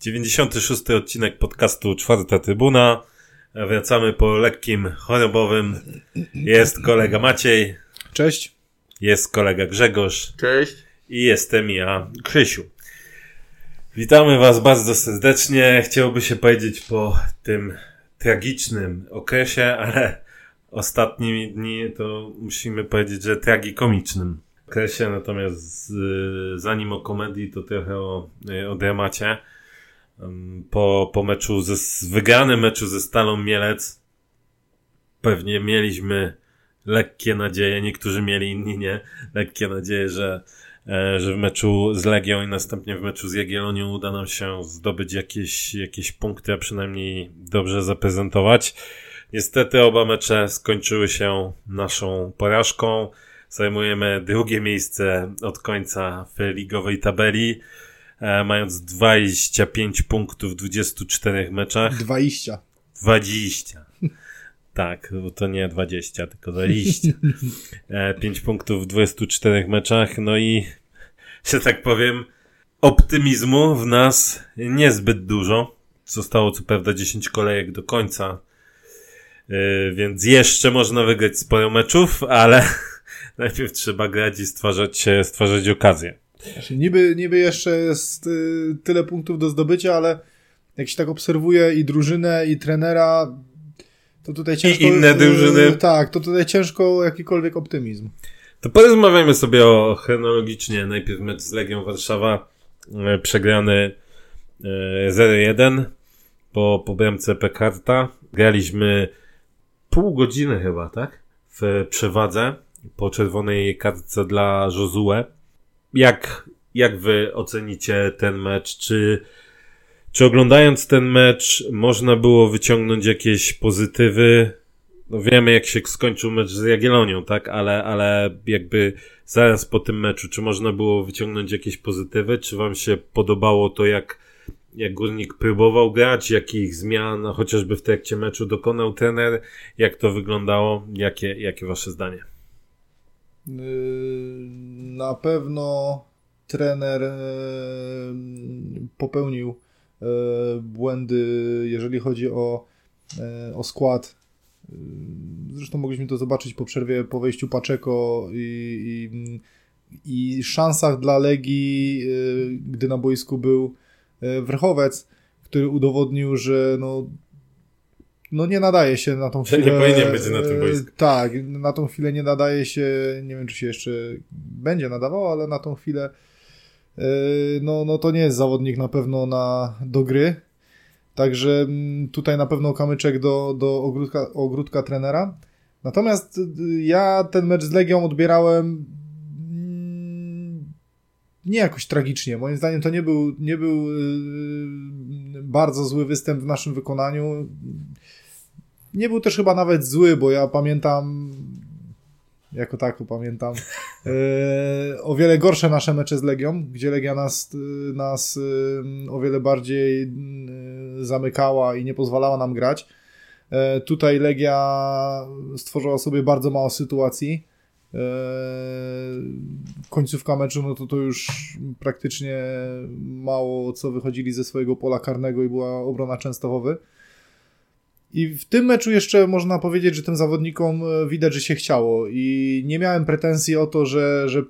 96. odcinek podcastu Czwarta Trybuna. Wracamy po lekkim chorobowym. Jest kolega Maciej. Cześć. Jest kolega Grzegorz. Cześć. I jestem ja, Krzysiu. Witamy Was bardzo serdecznie. Chciałoby się powiedzieć po tym tragicznym okresie, ale ostatnimi dni to musimy powiedzieć, że tragikomicznym okresie. Natomiast zanim o komedii, to trochę o dramacie. Po meczu wygranym meczu ze Stalą Mielec pewnie mieliśmy lekkie nadzieje, niektórzy mieli, inni nie, lekkie nadzieje, że w meczu z Legią i następnie w meczu z Jagiellonią uda nam się zdobyć jakieś punkty, a przynajmniej dobrze zaprezentować. Niestety oba mecze skończyły się naszą porażką. Zajmujemy drugie miejsce od końca w ligowej tabeli, mając 25 punktów w 24 meczach. 20. Tak, bo to nie 20, tylko 20. 5 punktów w 24 meczach. No i, że tak powiem, optymizmu w nas niezbyt dużo. Zostało co prawda 10 kolejek do końca, więc jeszcze można wygrać sporo meczów, ale najpierw trzeba grać i stwarzać okazję. Niby jeszcze jest tyle punktów do zdobycia, ale jak się tak obserwuje i drużynę, i trenera, to tutaj ciężko... I inne drużyny. Tak, to tutaj ciężko jakikolwiek optymizm. To porozmawiajmy sobie chronologicznie. Najpierw mecz z Legią Warszawa, przegrany 0-1 po bramce Pekarta. Graliśmy pół godziny chyba, tak? W przewadze po czerwonej kartce dla Jozue. Jak wy ocenicie ten mecz? Czy oglądając ten mecz można było wyciągnąć jakieś pozytywy? No wiemy, jak się skończył mecz z Jagiellonią, tak? Ale jakby zaraz po tym meczu, czy można było wyciągnąć jakieś pozytywy? Czy wam się podobało to, jak Górnik próbował grać? Jakich zmian chociażby w trakcie meczu dokonał trener? Jak to wyglądało? Jakie wasze zdanie? Na pewno trener popełnił błędy, jeżeli chodzi o skład. Zresztą mogliśmy to zobaczyć po przerwie, po wejściu Paczeko i szansach dla Legii, gdy na boisku był Wrchowiec, który udowodnił, że no nie nadaje się na tą chwilę. Nie powinien być na tym boisku. Tak, na tą chwilę nie nadaje się, nie wiem, czy się jeszcze będzie nadawało, ale na tą chwilę no to nie jest zawodnik na pewno do gry. Także tutaj na pewno kamyczek do ogródka trenera. Natomiast ja ten mecz z Legią odbierałem nie jakoś tragicznie. Moim zdaniem to nie był bardzo zły występ w naszym wykonaniu. Nie był też chyba nawet zły, bo ja pamiętam o wiele gorsze nasze mecze z Legią, gdzie Legia nas o wiele bardziej zamykała i nie pozwalała nam grać. Tutaj Legia stworzyła sobie bardzo mało sytuacji. Końcówka meczu, to już praktycznie mało co wychodzili ze swojego pola karnego i była obrona Częstochowy. I w tym meczu jeszcze można powiedzieć, że tym zawodnikom widać, że się chciało i nie miałem pretensji o to, że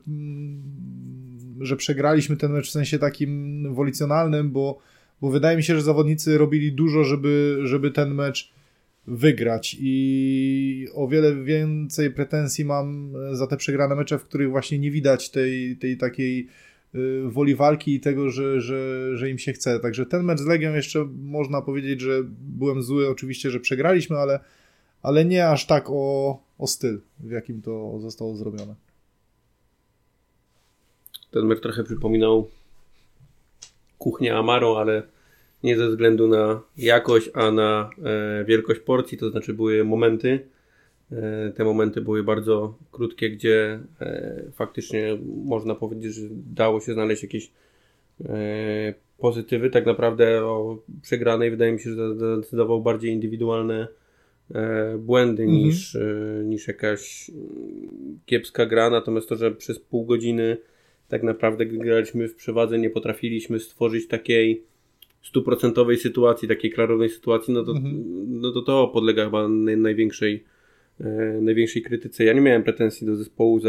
przegraliśmy ten mecz w sensie takim wolicjonalnym, bo wydaje mi się, że zawodnicy robili dużo, żeby ten mecz wygrać i o wiele więcej pretensji mam za te przegrane mecze, w których właśnie nie widać tej takiej woli walki i tego, że im się chce. Także ten mecz z Legią jeszcze można powiedzieć, że byłem zły, oczywiście, że przegraliśmy, ale nie aż tak o styl, w jakim to zostało zrobione. Ten mecz trochę przypominał kuchnię Amaro, ale nie ze względu na jakość, a na wielkość porcji, to znaczy były momenty. Te momenty były bardzo krótkie, gdzie faktycznie można powiedzieć, że dało się znaleźć jakieś pozytywy. Tak naprawdę o przegranej wydaje mi się, że zdecydował bardziej indywidualne błędy niż jakaś kiepska gra, natomiast to, że przez pół godziny tak naprawdę graliśmy w przewadze, nie potrafiliśmy stworzyć takiej stuprocentowej sytuacji, takiej klarownej sytuacji, no to podlega chyba największej krytyce. Ja nie miałem pretensji do zespołu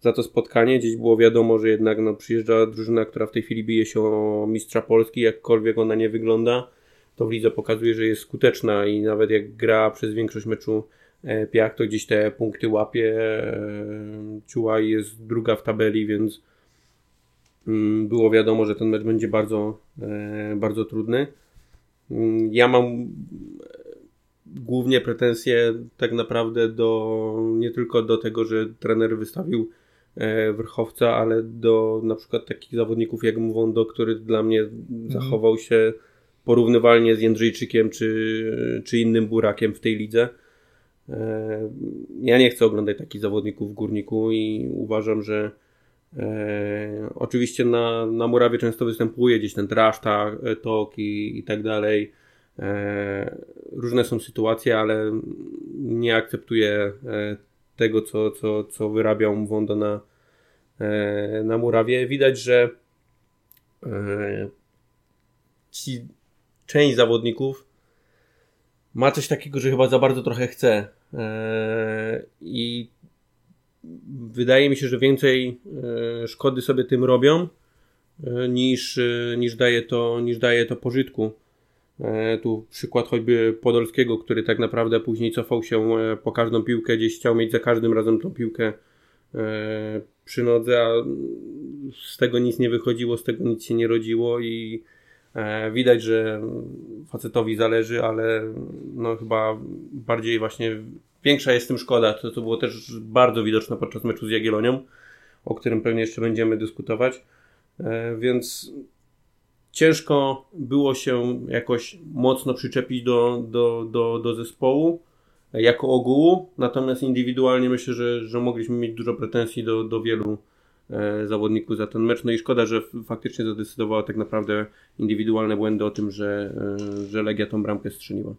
za to spotkanie. Gdzieś było wiadomo, że jednak przyjeżdża drużyna, która w tej chwili bije się o mistrza Polski, jakkolwiek ona nie wygląda, to w lidze pokazuje, że jest skuteczna i nawet jak gra przez większość meczu Piach, to gdzieś te punkty łapie. Ciułaj jest druga w tabeli, więc było wiadomo, że ten mecz będzie bardzo, bardzo trudny. Ja mam głównie pretensje tak naprawdę nie tylko do tego, że trener wystawił Wrchowca, ale do na przykład takich zawodników jak Mwondo, który dla mnie zachował się porównywalnie z Jędrzejczykiem czy innym burakiem w tej lidze. Ja nie chcę oglądać takich zawodników w Górniku i uważam, że oczywiście na murawie często występuje gdzieś ten trash talk i tak dalej. Różne są sytuacje, ale nie akceptuję tego, co wyrabiał Mwondo na murawie. Widać, że część zawodników ma coś takiego, że chyba za bardzo trochę chce i wydaje mi się, że więcej szkody sobie tym robią niż daje to pożytku. Tu przykład choćby Podolskiego, który tak naprawdę później cofał się po każdą piłkę, gdzieś chciał mieć za każdym razem tą piłkę przy nodze, a z tego nic nie wychodziło, z tego nic się nie rodziło i widać, że facetowi zależy, ale no chyba bardziej właśnie większa jest tym szkoda. To było też bardzo widoczne podczas meczu z Jagiellonią, o którym pewnie jeszcze będziemy dyskutować, więc ciężko było się jakoś mocno przyczepić do zespołu jako ogółu, natomiast indywidualnie myślę, że mogliśmy mieć dużo pretensji do wielu zawodników za ten mecz. No i szkoda, że faktycznie zadecydowała tak naprawdę indywidualne błędy o tym, że Legia tą bramkę strzeliła.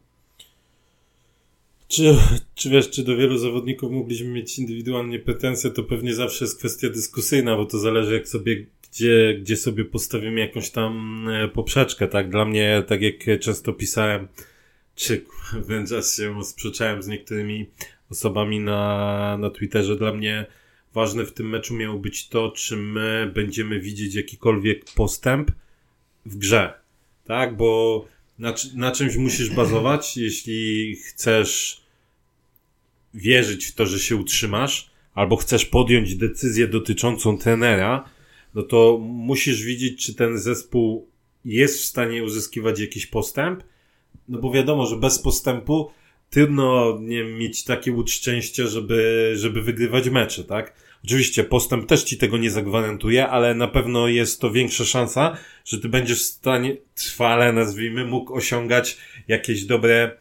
Czy do wielu zawodników mogliśmy mieć indywidualnie pretensje, to pewnie zawsze jest kwestia dyskusyjna, bo to zależy jak sobie gdzie sobie postawimy jakąś tam poprzeczkę, tak? Dla mnie, tak jak często pisałem, czy wręcz się sprzeczałem z niektórymi osobami na Twitterze, dla mnie ważne w tym meczu miało być to, czy my będziemy widzieć jakikolwiek postęp w grze, tak? Bo na czymś musisz bazować, jeśli chcesz wierzyć w to, że się utrzymasz, albo chcesz podjąć decyzję dotyczącą trenera, no to musisz widzieć, czy ten zespół jest w stanie uzyskiwać jakiś postęp, no bo wiadomo, że bez postępu trudno nie mieć takie łód szczęścia, żeby wygrywać mecze, tak? Oczywiście postęp też ci tego nie zagwarantuje, ale na pewno jest to większa szansa, że ty będziesz w stanie trwale, nazwijmy, mógł osiągać jakieś dobre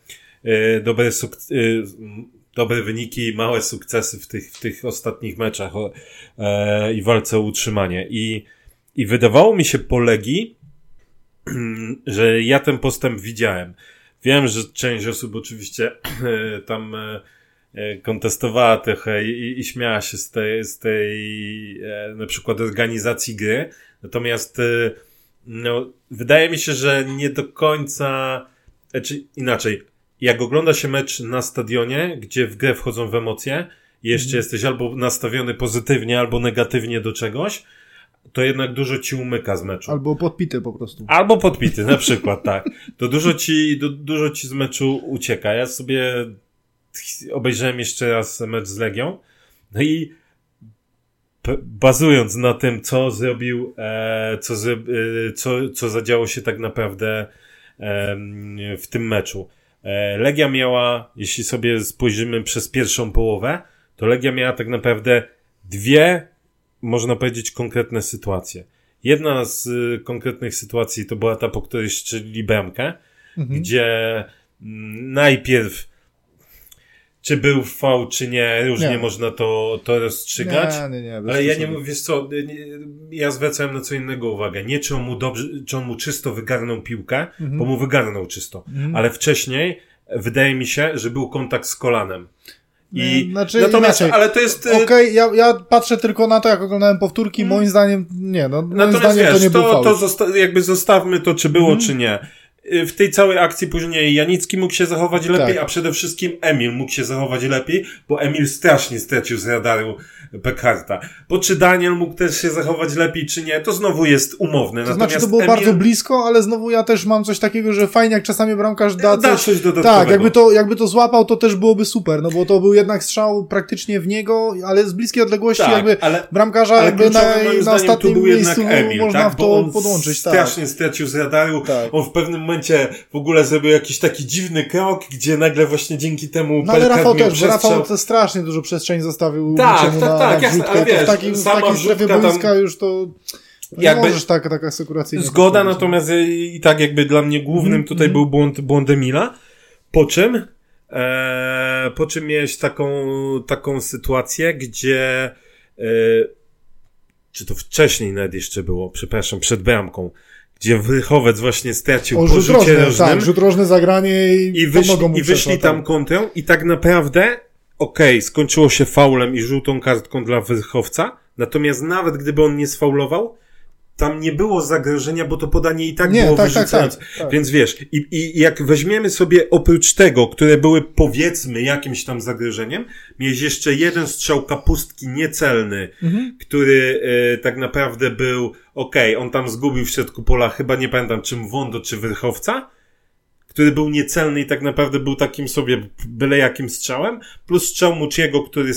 wyniki, małe sukcesy w tych ostatnich meczach i walce o utrzymanie. I wydawało mi się po Legii, że ja ten postęp widziałem. Wiem, że część osób oczywiście tam kontestowała trochę i śmiała się z tej na przykład organizacji gry. Natomiast no, wydaje mi się, że nie do końca, czy inaczej, jak ogląda się mecz na stadionie, gdzie w grę wchodzą w emocje, jeszcze jesteś albo nastawiony pozytywnie, albo negatywnie do czegoś, to jednak dużo ci umyka z meczu. Albo podpity po prostu. Albo podpity, na przykład, tak. To dużo ci z meczu ucieka. Ja sobie obejrzałem jeszcze raz mecz z Legią, no i bazując na tym, co zrobił, co zadziało się tak naprawdę w tym meczu. Legia miała, jeśli sobie spojrzymy przez pierwszą połowę, to Legia miała tak naprawdę dwie, można powiedzieć, konkretne sytuacje. Jedna z konkretnych sytuacji to była ta, po której strzelili bramkę, gdzie najpierw czy był faul, czy nie, różnie można to rozstrzygać. Ale ja nie mówię, wiesz co, ja zwracałem na co innego uwagę. Nie czy on mu czysto wygarnął piłkę, bo mu wygarnął czysto, ale wcześniej wydaje mi się, że był kontakt z kolanem. I, znaczy, natomiast, inaczej. Ale to jest... Okej, ja patrzę tylko na to, jak oglądałem powtórki, moim zdaniem nie, no, moim natomiast zdaniem wiesz, to nie był faul. Jakby zostawmy to, czy było, czy nie. W tej całej akcji później Janicki mógł się zachować lepiej, tak. A przede wszystkim Emil mógł się zachować lepiej, bo Emil strasznie stracił z radaru Pekarta. Bo czy Daniel mógł też się zachować lepiej, czy nie, to znowu jest umowne. To znaczy, to było Emil... bardzo blisko, ale znowu ja też mam coś takiego, że fajnie, jak czasami bramkarz da coś dodatkowego. Tak, jakby to złapał, to też byłoby super, no bo to był jednak strzał praktycznie w niego, ale z bliskiej odległości tak, jakby ale, bramkarza ale jakby na ostatnim miejscu Emil, można tak? w to podłączyć. Tak. Strasznie stracił z radaru, tak. On w pewnym momencie w ogóle zrobił jakiś taki dziwny krok, gdzie nagle właśnie dzięki temu no, ale Rafał też, bo Rafał to strasznie dużo przestrzeni zostawił. Tak, jasne, ale wiesz, w takiej strefie boiska tam... już to... Jakby możesz tak asekuracyjnie. Zgoda, natomiast i tak jakby dla mnie głównym tutaj był błąd Emila, po czym miałeś taką sytuację, gdzie czy to wcześniej nawet jeszcze było, przepraszam, przed bramką, gdzie Wrychowiec właśnie stracił po rzucie rożnym. Tak, rzut rożny, zagranie i wyszli tam kontrę i tak naprawdę okej, skończyło się faulem i żółtą kartką dla Wrychowca, natomiast nawet gdyby on nie sfaulował, tam nie było zagrożenia, bo to podanie i tak było wyrzucające. Tak. Więc wiesz, i jak weźmiemy sobie oprócz tego, które były powiedzmy jakimś tam zagrożeniem, miałeś jeszcze jeden strzał Kapustki niecelny, który tak naprawdę był on tam zgubił w środku pola, chyba nie pamiętam czy Mwondo, czy Wrchowca, który był niecelny i tak naprawdę był takim sobie byle jakim strzałem, plus strzał Muciego, który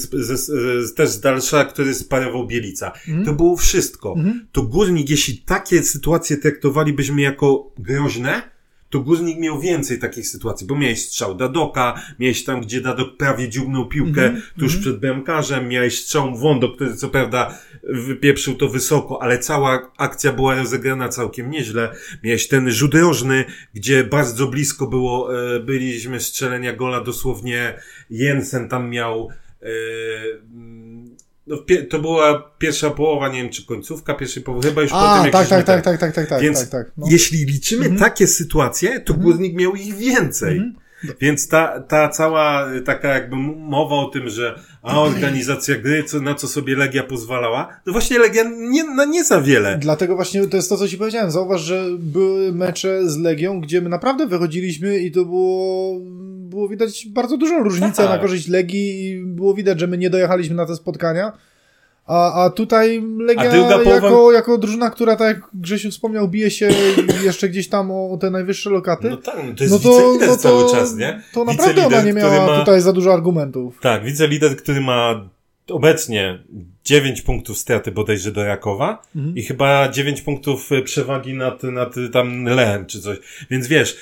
też z dalsza, który sparował Bielica. To było wszystko. To Górnik, jeśli takie sytuacje traktowalibyśmy jako groźne, to Górnik miał więcej takich sytuacji, bo miałeś strzał Dadoka, miałeś tam, gdzie Dadok prawie dziubnął piłkę tuż przed bramkarzem, miałeś strzał Mwondo, który co prawda wypieprzył to wysoko, ale cała akcja była rozegrana całkiem nieźle. Miałeś ten rzut rożny, gdzie bardzo blisko byliśmy strzelenia gola, dosłownie Jensen tam miał... No, to była pierwsza połowa, nie wiem czy końcówka pierwszej połowy, chyba już po tym tak. Więc no. Jeśli liczymy takie sytuacje, to Górnik miał ich więcej. Więc ta cała taka jakby mowa o tym, że organizacja gry, na co sobie Legia pozwalała, no właśnie Legia nie za wiele. Dlatego właśnie to jest to, co ci powiedziałem. Zauważ, że były mecze z Legią, gdzie my naprawdę wychodziliśmy i to było widać bardzo dużą różnicę na korzyść Legii i było widać, że my nie dojechaliśmy na te spotkania. A tutaj Legia jako drużyna, która tak jak Grzesiu wspomniał, bije się jeszcze gdzieś tam o te najwyższe lokaty. No tak, to jest wicelider cały czas, nie? To naprawdę ona nie miała tutaj za dużo argumentów. Tak, wicelider, który ma obecnie 9 punktów straty bodajże do Rakowa i chyba 9 punktów przewagi nad tam Lechem czy coś. Więc wiesz...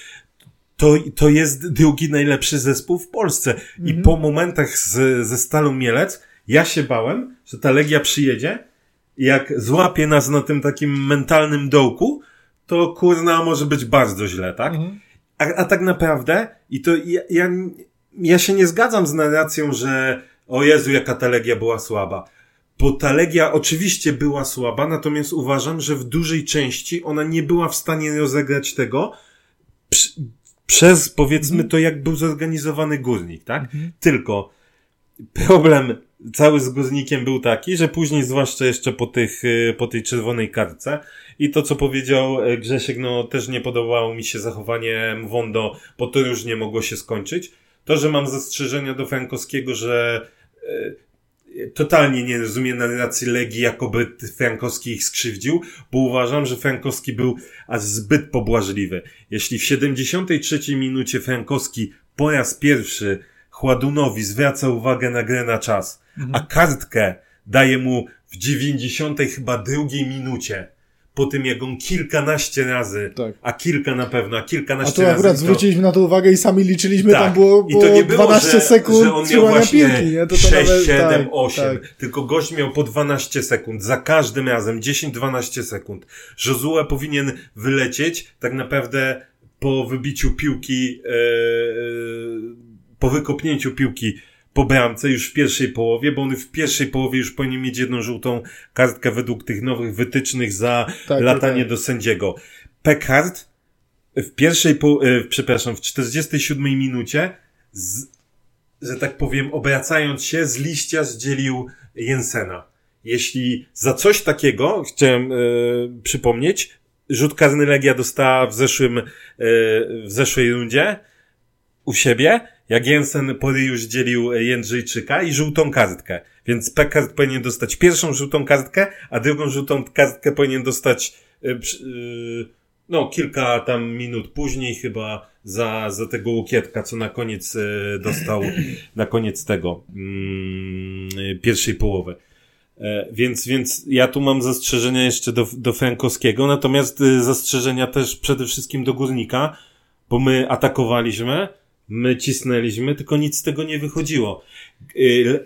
To jest drugi najlepszy zespół w Polsce. I po momentach ze Stalą Mielec ja się bałem, że ta Legia przyjedzie i jak złapie nas na tym takim mentalnym dołku, to kurna może być bardzo źle, tak? A tak naprawdę i to ja się nie zgadzam z narracją, że o Jezu, jaka ta Legia była słaba. Bo ta Legia oczywiście była słaba, natomiast uważam, że w dużej części ona nie była w stanie rozegrać tego przez, powiedzmy, to jak był zorganizowany Górnik, tak? Tylko problem cały z Górnikiem był taki, że później, zwłaszcza jeszcze po tej czerwonej kartce i to, co powiedział Grzesiek, no też nie podobało mi się zachowanie Mwondo, bo to już nie mogło się skończyć. To, że mam zastrzeżenia do Frankowskiego, że totalnie nie rozumiem narracji Legii, jakoby Frankowski ich skrzywdził, bo uważam, że Frankowski był aż zbyt pobłażliwy. Jeśli w 73 minucie Frankowski po raz pierwszy Chładunowi zwraca uwagę na grę na czas, a kartkę daje mu w 90 chyba drugiej minucie, po tym jak on kilkanaście razy, tak. A to akurat zwróciliśmy na to uwagę i sami liczyliśmy, tak. Tam było i to nie było, 12 sekund, że on miał właśnie piłki, nie? To 6, nawet, 7, tak, 8, tak. Tylko gość miał po 12 sekund, za każdym razem 10-12 sekund. Jozue powinien wylecieć tak naprawdę po wybiciu piłki, po wykopnięciu piłki po bramce już w pierwszej połowie, bo on w pierwszej połowie już powinien mieć jedną żółtą kartkę według tych nowych wytycznych za latanie do sędziego. Pekart w 47 minucie, że tak powiem, obracając się, z liścia zdzielił Jensena. Jeśli za coś takiego, chciałem przypomnieć, rzut karny Legia dostała w zeszłej rundzie u siebie, jak Jensen po ryju zdzielił Jędrzejczyka i żółtą kartkę. Więc Pekart powinien dostać pierwszą żółtą kartkę, a drugą żółtą kartkę powinien dostać kilka tam minut później chyba za tego łokietka, co na koniec dostał, na koniec tego pierwszej połowy. Więc ja tu mam zastrzeżenia jeszcze do Frankowskiego, natomiast zastrzeżenia też przede wszystkim do Górnika, bo my atakowaliśmy, my cisnęliśmy, tylko nic z tego nie wychodziło.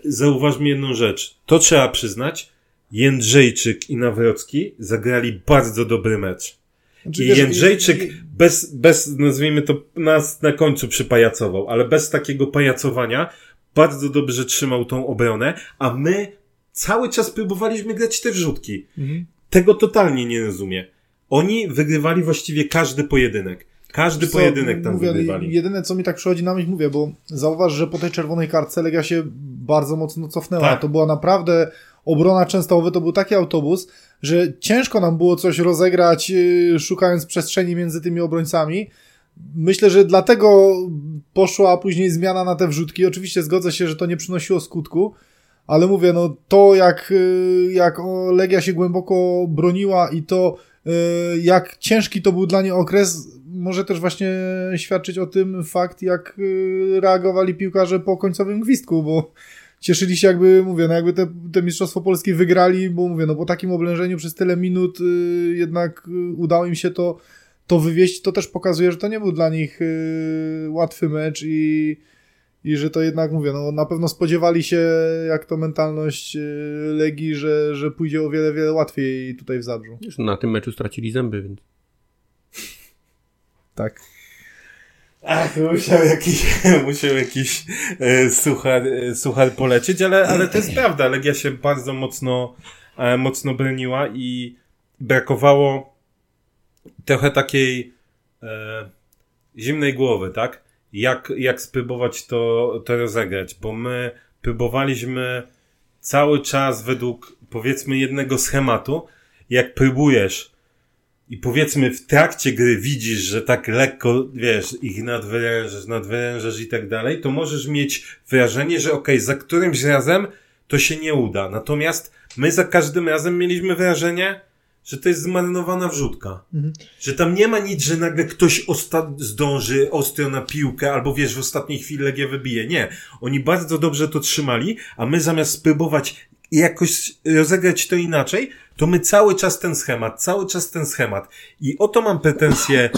Zauważmy jedną rzecz, to trzeba przyznać, Jędrzejczyk i Nawrocki zagrali bardzo dobry mecz. Jędrzejczyk bez nazwijmy to, nas na końcu przypajacował, ale bez takiego pajacowania bardzo dobrze trzymał tą obronę, a my cały czas próbowaliśmy grać te wrzutki. Mhm. Tego totalnie nie rozumiem. Oni wygrywali właściwie każdy pojedynek. Każdy pojedynek tam wygrywali. Jedyne, co mi tak przychodzi na myśl, mówię, bo zauważ, że po tej czerwonej kartce Legia się bardzo mocno cofnęła. Tak. To była naprawdę obrona Częstochowy, to był taki autobus, że ciężko nam było coś rozegrać, szukając przestrzeni między tymi obrońcami. Myślę, że dlatego poszła później zmiana na te wrzutki. Oczywiście zgodzę się, że to nie przynosiło skutku, ale mówię, no to jak Legia się głęboko broniła i to jak ciężki to był dla niej okres, może też właśnie świadczyć o tym fakt, jak reagowali piłkarze po końcowym gwizdku, bo cieszyli się jakby te Mistrzostwo Polski wygrali, bo po takim oblężeniu przez tyle minut jednak udało im się to wywieźć. To też pokazuje, że to nie był dla nich łatwy mecz i że to jednak, na pewno spodziewali się, jak to mentalność Legii, że pójdzie o wiele, wiele łatwiej tutaj w Zabrzu. Już na tym meczu stracili zęby, więc... Tak. Ach, musiał jakiś suchar polecieć, ale to jest prawda. Legia się bardzo mocno broniła i brakowało trochę takiej zimnej głowy, tak? Jak spróbować to rozegrać, bo my próbowaliśmy cały czas według, powiedzmy, jednego schematu. Jak próbujesz i powiedzmy w trakcie gry widzisz, że tak lekko, ich nadwyrężasz i tak dalej, to możesz mieć wrażenie, że okej, za którymś razem to się nie uda. Natomiast my za każdym razem mieliśmy wrażenie, że to jest zmarnowana wrzutka. Mhm. Że tam nie ma nic, że nagle ktoś zdąży ostro na piłkę albo w ostatniej chwili Legia wybije. Nie. Oni bardzo dobrze to trzymali, a my zamiast spróbować jakoś rozegrać to inaczej, to my cały czas ten schemat. I o to mam pretensje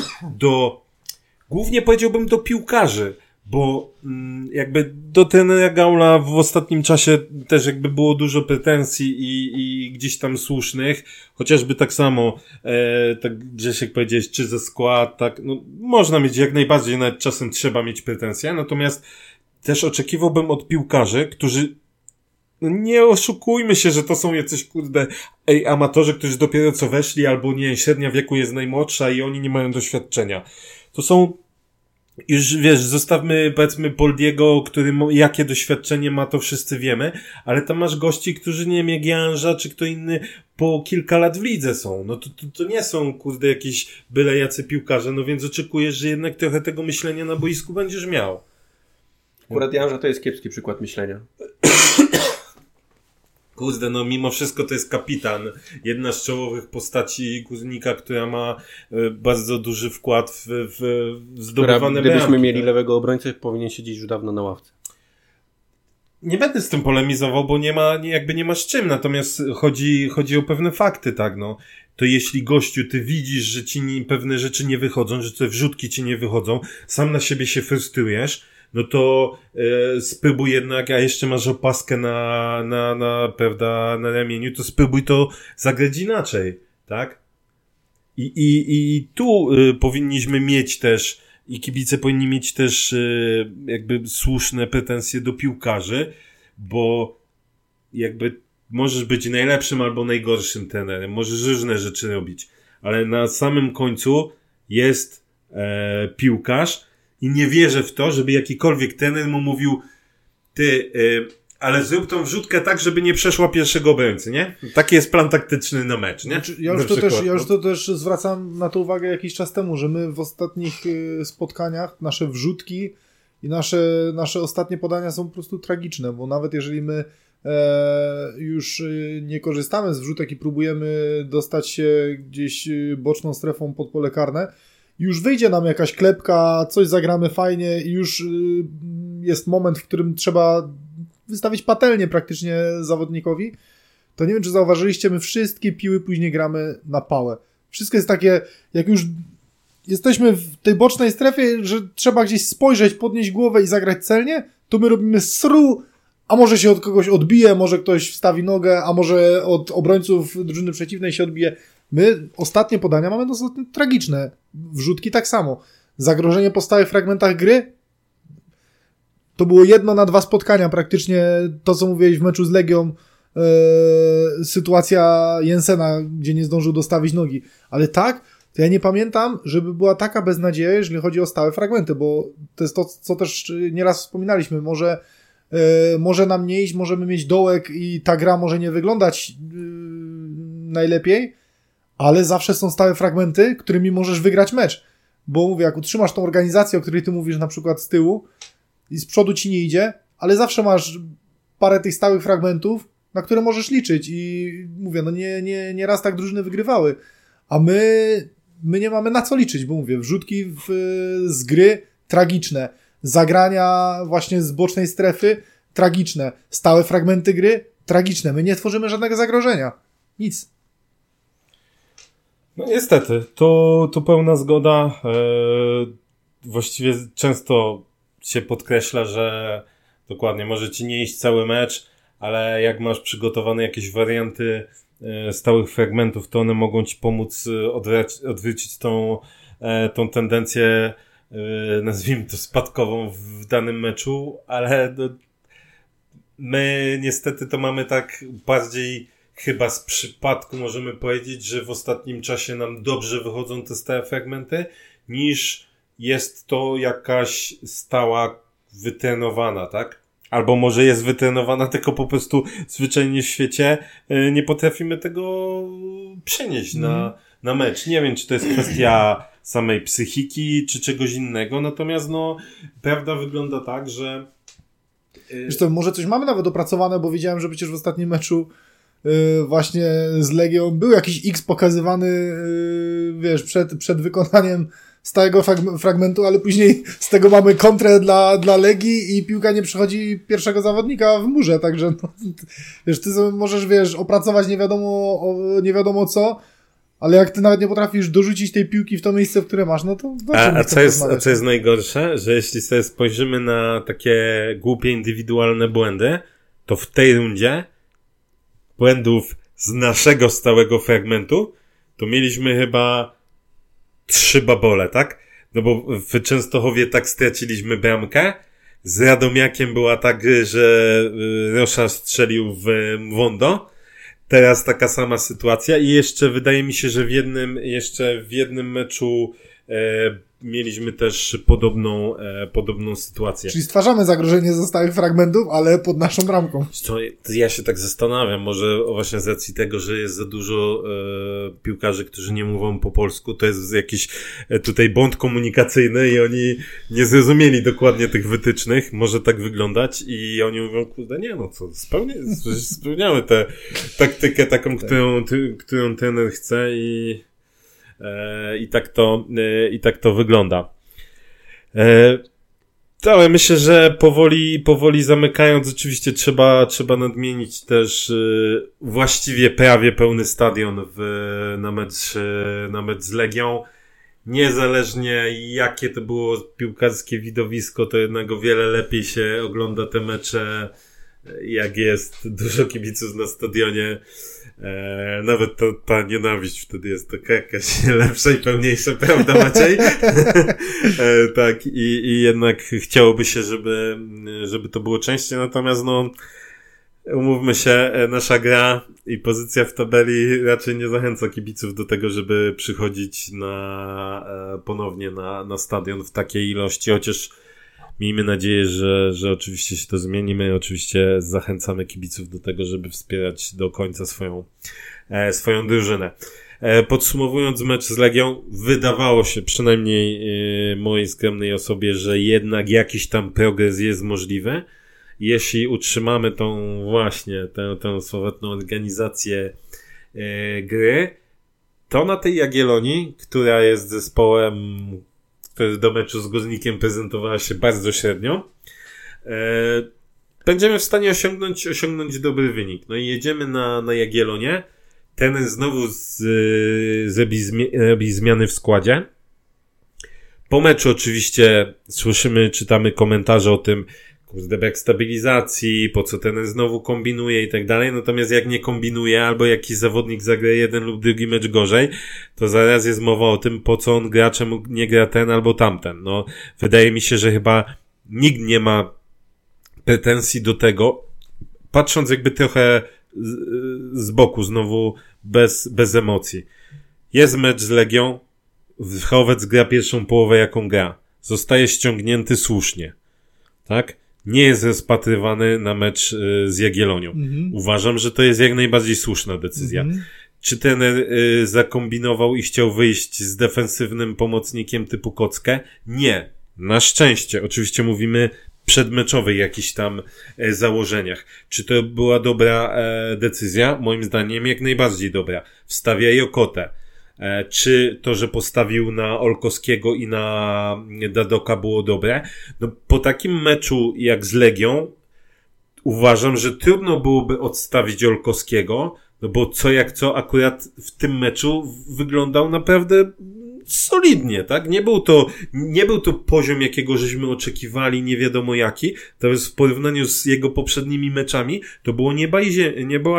głównie powiedziałbym do piłkarzy, bo jakby do trenera Gaula w ostatnim czasie też jakby było dużo pretensji i gdzieś tam słusznych, chociażby tak samo, tak Grzesiek powiedziałeś, czy ze skład, tak, można mieć jak najbardziej, nawet czasem trzeba mieć pretensje, natomiast też oczekiwałbym od piłkarzy, którzy, nie oszukujmy się, że to są jacyś amatorzy, którzy dopiero co weszli, albo nie, średnia wieku jest najmłodsza i oni nie mają doświadczenia. To są już, zostawmy, powiedzmy, Poldiego, który jakie doświadczenie ma, to wszyscy wiemy, ale tam masz gości, którzy, nie wiem, jak Janża, czy kto inny, po kilka lat w lidze są. To nie są, jakieś byle jacy piłkarze, więc oczekujesz, że jednak trochę tego myślenia na boisku będziesz miał. Akurat Janża to jest kiepski przykład myślenia. Mimo wszystko to jest kapitan. Jedna z czołowych postaci Górnika, która ma bardzo duży wkład w zdobywane bramki. Gdybyśmy mieli lewego obrońcę, powinien siedzieć już dawno na ławce. Nie będę z tym polemizował, bo nie ma z czym, natomiast chodzi o pewne fakty, tak, To jeśli, gościu, ty widzisz, że ci pewne rzeczy nie wychodzą, że te wrzutki ci nie wychodzą, sam na siebie się frustrujesz, spróbuj jednak, a jeszcze masz opaskę na ramieniu, to spróbuj to zagrać inaczej, tak? I tu powinniśmy mieć też, i kibice powinni mieć też jakby słuszne pretensje do piłkarzy, bo jakby możesz być najlepszym albo najgorszym trenerem, możesz różne rzeczy robić, ale na samym końcu jest piłkarz i nie wierzę w to, żeby jakikolwiek trener mu mówił ty, ale zrób tą wrzutkę tak, żeby nie przeszła pierwszego obrońcy, nie? Taki jest plan taktyczny na mecz, nie? Ja już to też zwracam na to uwagę jakiś czas temu, że my w ostatnich spotkaniach nasze wrzutki i nasze ostatnie podania są po prostu tragiczne, bo nawet jeżeli my już nie korzystamy z wrzutek i próbujemy dostać się gdzieś boczną strefą pod pole karne, już wyjdzie nam jakaś klepka, coś zagramy fajnie i już jest moment, w którym trzeba wystawić patelnię praktycznie zawodnikowi. To nie wiem, czy zauważyliście, my wszystkie piły później gramy na pałę. Wszystko jest takie, jak już jesteśmy w tej bocznej strefie, że trzeba gdzieś spojrzeć, podnieść głowę i zagrać celnie, to my robimy sru, a może się od kogoś odbije, może ktoś wstawi nogę, a może od obrońców drużyny przeciwnej się odbije. My ostatnie podania mamy dosyć tragiczne. Wrzutki tak samo. Zagrożenie po stałych fragmentach gry? To było 1 na 2 spotkania praktycznie. To, co mówiłeś w meczu z Legią, sytuacja Jensena, gdzie nie zdążył dostawić nogi. Ale tak, to ja nie pamiętam, żeby była taka beznadzieja, jeżeli chodzi o stałe fragmenty, bo to jest to, co też nieraz wspominaliśmy. Może nam nie iść, możemy mieć dołek i ta gra może nie wyglądać najlepiej, ale zawsze są stałe fragmenty, którymi możesz wygrać mecz. Bo mówię, jak utrzymasz tą organizację, o której ty mówisz na przykład z tyłu i z przodu ci nie idzie, ale zawsze masz parę tych stałych fragmentów, na które możesz liczyć i mówię, no nie raz tak drużyny wygrywały, a my nie mamy na co liczyć, bo mówię, wrzutki z gry tragiczne, zagrania właśnie z bocznej strefy tragiczne, stałe fragmenty gry tragiczne, my nie tworzymy żadnego zagrożenia, nic. No niestety, tu pełna zgoda, właściwie często się podkreśla, że dokładnie, może ci nie iść cały mecz, ale jak masz przygotowane jakieś warianty stałych fragmentów, to one mogą ci pomóc odwrócić tą tendencję, nazwijmy to spadkową w danym meczu, ale my niestety to mamy tak bardziej chyba z przypadku, możemy powiedzieć, że w ostatnim czasie nam dobrze wychodzą te stałe fragmenty, niż jest to jakaś stała wytrenowana, tak? Albo może jest wytrenowana, tylko po prostu zwyczajnie w świecie nie potrafimy tego przenieść na mecz. Nie wiem, czy to jest kwestia samej psychiki, czy czegoś innego, natomiast prawda wygląda tak, że... Zresztą może coś mamy nawet opracowane, bo widziałem, że przecież w ostatnim meczu właśnie z Legią był jakiś X pokazywany wiesz, przed wykonaniem stałego fragmentu, ale później z tego mamy kontrę dla Legii i piłka nie przechodzi pierwszego zawodnika w murze, także wiesz, ty możesz opracować nie wiadomo co, ale jak ty nawet nie potrafisz dorzucić tej piłki w to miejsce, w które masz, no to... A co jest najgorsze, że jeśli sobie spojrzymy na takie głupie indywidualne błędy, to w tej rundzie błędów z naszego stałego fragmentu to mieliśmy chyba 3 babole, tak? No bo w Częstochowie tak straciliśmy bramkę. Z Radomiakiem była tak, że Rosza strzelił w Mwondo. Teraz taka sama sytuacja i jeszcze wydaje mi się, że w jednym meczu mieliśmy też podobną sytuację. Czyli stwarzamy zagrożenie ze stałych fragmentów, ale pod naszą bramką. Ja się tak zastanawiam, może właśnie z racji tego, że jest za dużo piłkarzy, którzy nie mówią po polsku, to jest jakiś tutaj błąd komunikacyjny i oni nie zrozumieli dokładnie tych wytycznych, może tak wyglądać i oni mówią, kurde, nie, spełniamy tę taktykę taką, którą trener chce i tak to wygląda. Ale myślę, że powoli zamykając, oczywiście trzeba nadmienić też właściwie prawie pełny stadion na mecz z Legią. Niezależnie jakie to było piłkarskie widowisko, to jednak o wiele lepiej się ogląda te mecze, jak jest dużo kibiców na stadionie. Nawet ta nienawiść wtedy jest taka jakaś lepsza i pełniejsza, prawda Maciej? Tak, i jednak chciałoby się, żeby to było częściej, natomiast umówmy się, nasza gra i pozycja w tabeli raczej nie zachęca kibiców do tego, żeby przychodzić ponownie na stadion w takiej ilości, chociaż miejmy nadzieję, że oczywiście się to zmieni. My oczywiście zachęcamy kibiców do tego, żeby wspierać do końca swoją drużynę. Podsumowując mecz z Legią, wydawało się, przynajmniej mojej skromnej osobie, że jednak jakiś tam progres jest możliwy. Jeśli utrzymamy tą właśnie, tę słowetną organizację gry, to na tej Jagiellonii, która jest zespołem, który do meczu z Górnikiem prezentowała się bardzo średnio, będziemy w stanie osiągnąć dobry wynik. No i jedziemy na Jagiellonię. Ten znowu robi zmiany w składzie. Po meczu oczywiście słyszymy, czytamy komentarze o tym, kurde, brak stabilizacji, po co ten znowu kombinuje i tak dalej. Natomiast jak nie kombinuje, albo jakiś zawodnik zagra jeden lub drugi mecz gorzej, to zaraz jest mowa o tym, po co on gra, czemu nie gra ten albo tamten. No, wydaje mi się, że chyba nikt nie ma pretensji do tego, patrząc jakby trochę z boku, znowu bez emocji. Jest mecz z Legią, Wrchowiec gra pierwszą połowę, jaką gra. Zostaje ściągnięty słusznie. Tak? Nie jest rozpatrywany na mecz z Jagiellonią. Mhm. Uważam, że to jest jak najbardziej słuszna decyzja. Mhm. Czy trener zakombinował i chciał wyjść z defensywnym pomocnikiem typu Kockę? Nie. Na szczęście. Oczywiście mówimy przedmeczowych jakichś tam założeniach. Czy to była dobra decyzja? Moim zdaniem jak najbardziej dobra. Wstawia Jokotę. Czy to, że postawił na Olkowskiego i na Dadoka było dobre? No, po takim meczu jak z Legią uważam, że trudno byłoby odstawić Olkowskiego, no bo co jak co akurat w tym meczu wyglądał naprawdę solidnie, tak? Nie był to poziom, jakiego żeśmy oczekiwali, nie wiadomo jaki. Natomiast w porównaniu z jego poprzednimi meczami to było nieba i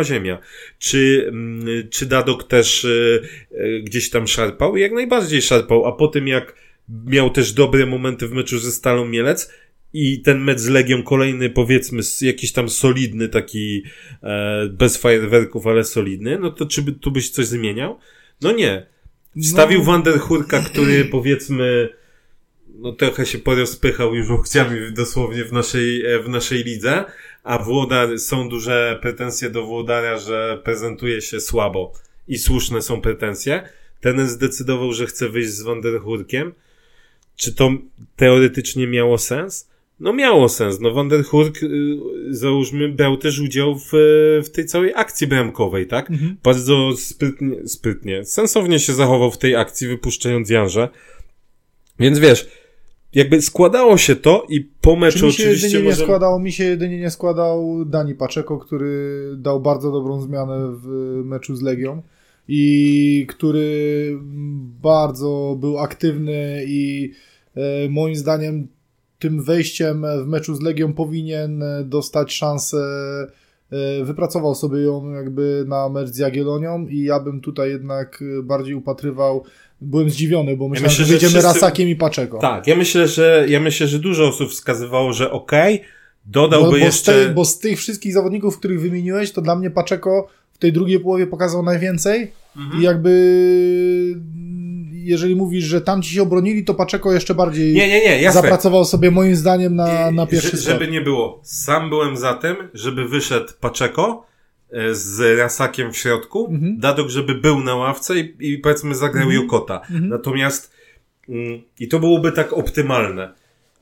ziemia. Czy Dadok też gdzieś tam szarpał? Jak najbardziej szarpał, a po tym jak miał też dobre momenty w meczu ze Stalą Mielec i ten mecz z Legią kolejny, powiedzmy, jakiś tam solidny, taki bez fajerwerków, ale solidny, no to czy tu byś coś zmieniał? No nie. Wstawił Vanderhoeka, który powiedzmy, no trochę się porozpychał już łokciami dosłownie w naszej lidze, a są duże pretensje do Włodara, że prezentuje się słabo i słuszne są pretensje. Ten zdecydował, że chce wyjść z Vanderhoekiem. Czy to teoretycznie miało sens? No miało sens. No Vanderhoek, załóżmy, brał też udział w tej całej akcji bramkowej, tak? Mhm. Bardzo sprytnie, sensownie się zachował w tej akcji, wypuszczając Janżę. Więc wiesz, jakby składało się to i po meczu oczywiście Mi się jedynie nie składał Dani Paczeko, który dał bardzo dobrą zmianę w meczu z Legią i który bardzo był aktywny i moim zdaniem tym wejściem w meczu z Legią powinien dostać szansę, wypracował sobie ją jakby na mecz z Jagiellonią i ja bym tutaj jednak bardziej upatrywał. Byłem zdziwiony, bo myślałem, że wyjdziemy wszyscy Rasakiem i Paczeko. Tak, ja myślę, że dużo osób wskazywało, że okej, dodałby jeszcze... Bo z tych wszystkich zawodników, których wymieniłeś, to dla mnie Paczeko w tej drugiej połowie pokazał najwięcej i jakby... Jeżeli mówisz, że tamci się obronili, to Paczeko jeszcze bardziej zapracował sobie moim zdaniem na pierwszy stop. Żeby nie było. Sam byłem za tym, żeby wyszedł Paczeko z Rasakiem w środku, Dadok, żeby był na ławce i powiedzmy zagrał Jokota. Natomiast i to byłoby tak optymalne.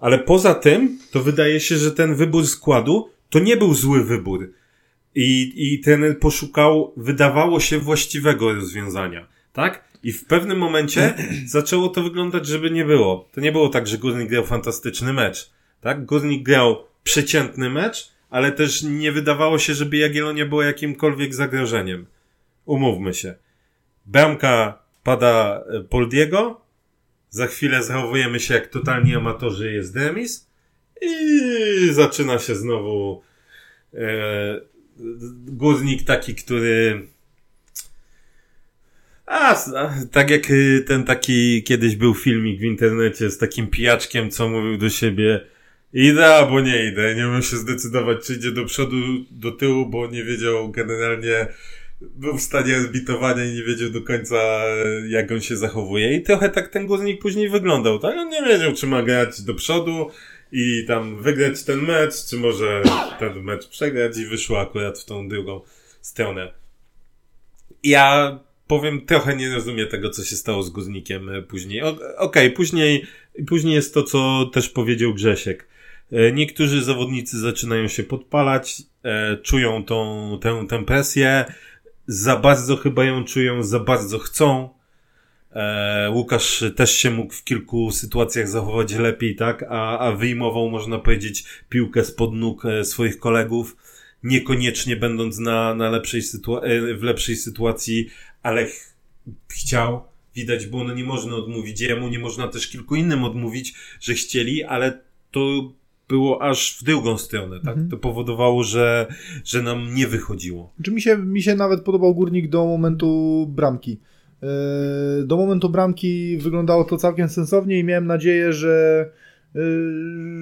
Ale poza tym, to wydaje się, że ten wybór składu to nie był zły wybór. I ten poszukał, wydawało się, właściwego rozwiązania. Tak? I w pewnym momencie zaczęło to wyglądać, żeby nie było. To nie było tak, że Górnik grał fantastyczny mecz. Tak? Górnik grał przeciętny mecz, ale też nie wydawało się, żeby Jagiellonia była jakimkolwiek zagrożeniem. Umówmy się. Bramka pada Poldiego, za chwilę zachowujemy się jak totalni amatorzy, jest remis i zaczyna się znowu Górnik taki, który... tak jak ten taki kiedyś był filmik w internecie z takim pijaczkiem, co mówił do siebie Idę albo nie idę. Nie umiem się zdecydować, czy idzie do przodu, do tyłu, bo nie wiedział generalnie, był w stanie zbitowania i nie wiedział do końca, jak on się zachowuje. I trochę tak ten Górnik później wyglądał, tak? On nie wiedział, czy ma grać do przodu i tam wygrać ten mecz, czy może ten mecz przegrać, i wyszło akurat w tą drugą stronę. Ja powiem, trochę nie rozumiem tego, co się stało z Górnikiem później. Później jest to, co też powiedział Grzesiek. Niektórzy zawodnicy zaczynają się podpalać, czują tę presję, za bardzo chyba ją czują, za bardzo chcą. Łukasz też się mógł w kilku sytuacjach zachować lepiej, tak? A wyjmował, można powiedzieć, piłkę spod nóg swoich kolegów, niekoniecznie będąc na w lepszej sytuacji, ale chciał. Widać było, no nie można odmówić jemu, nie można też kilku innym odmówić, że chcieli, ale to było aż w drugą stronę, tak? To powodowało, że nam nie wychodziło. Czy mi się nawet podobał Górnik do momentu bramki. Do momentu bramki wyglądało to całkiem sensownie i miałem nadzieję,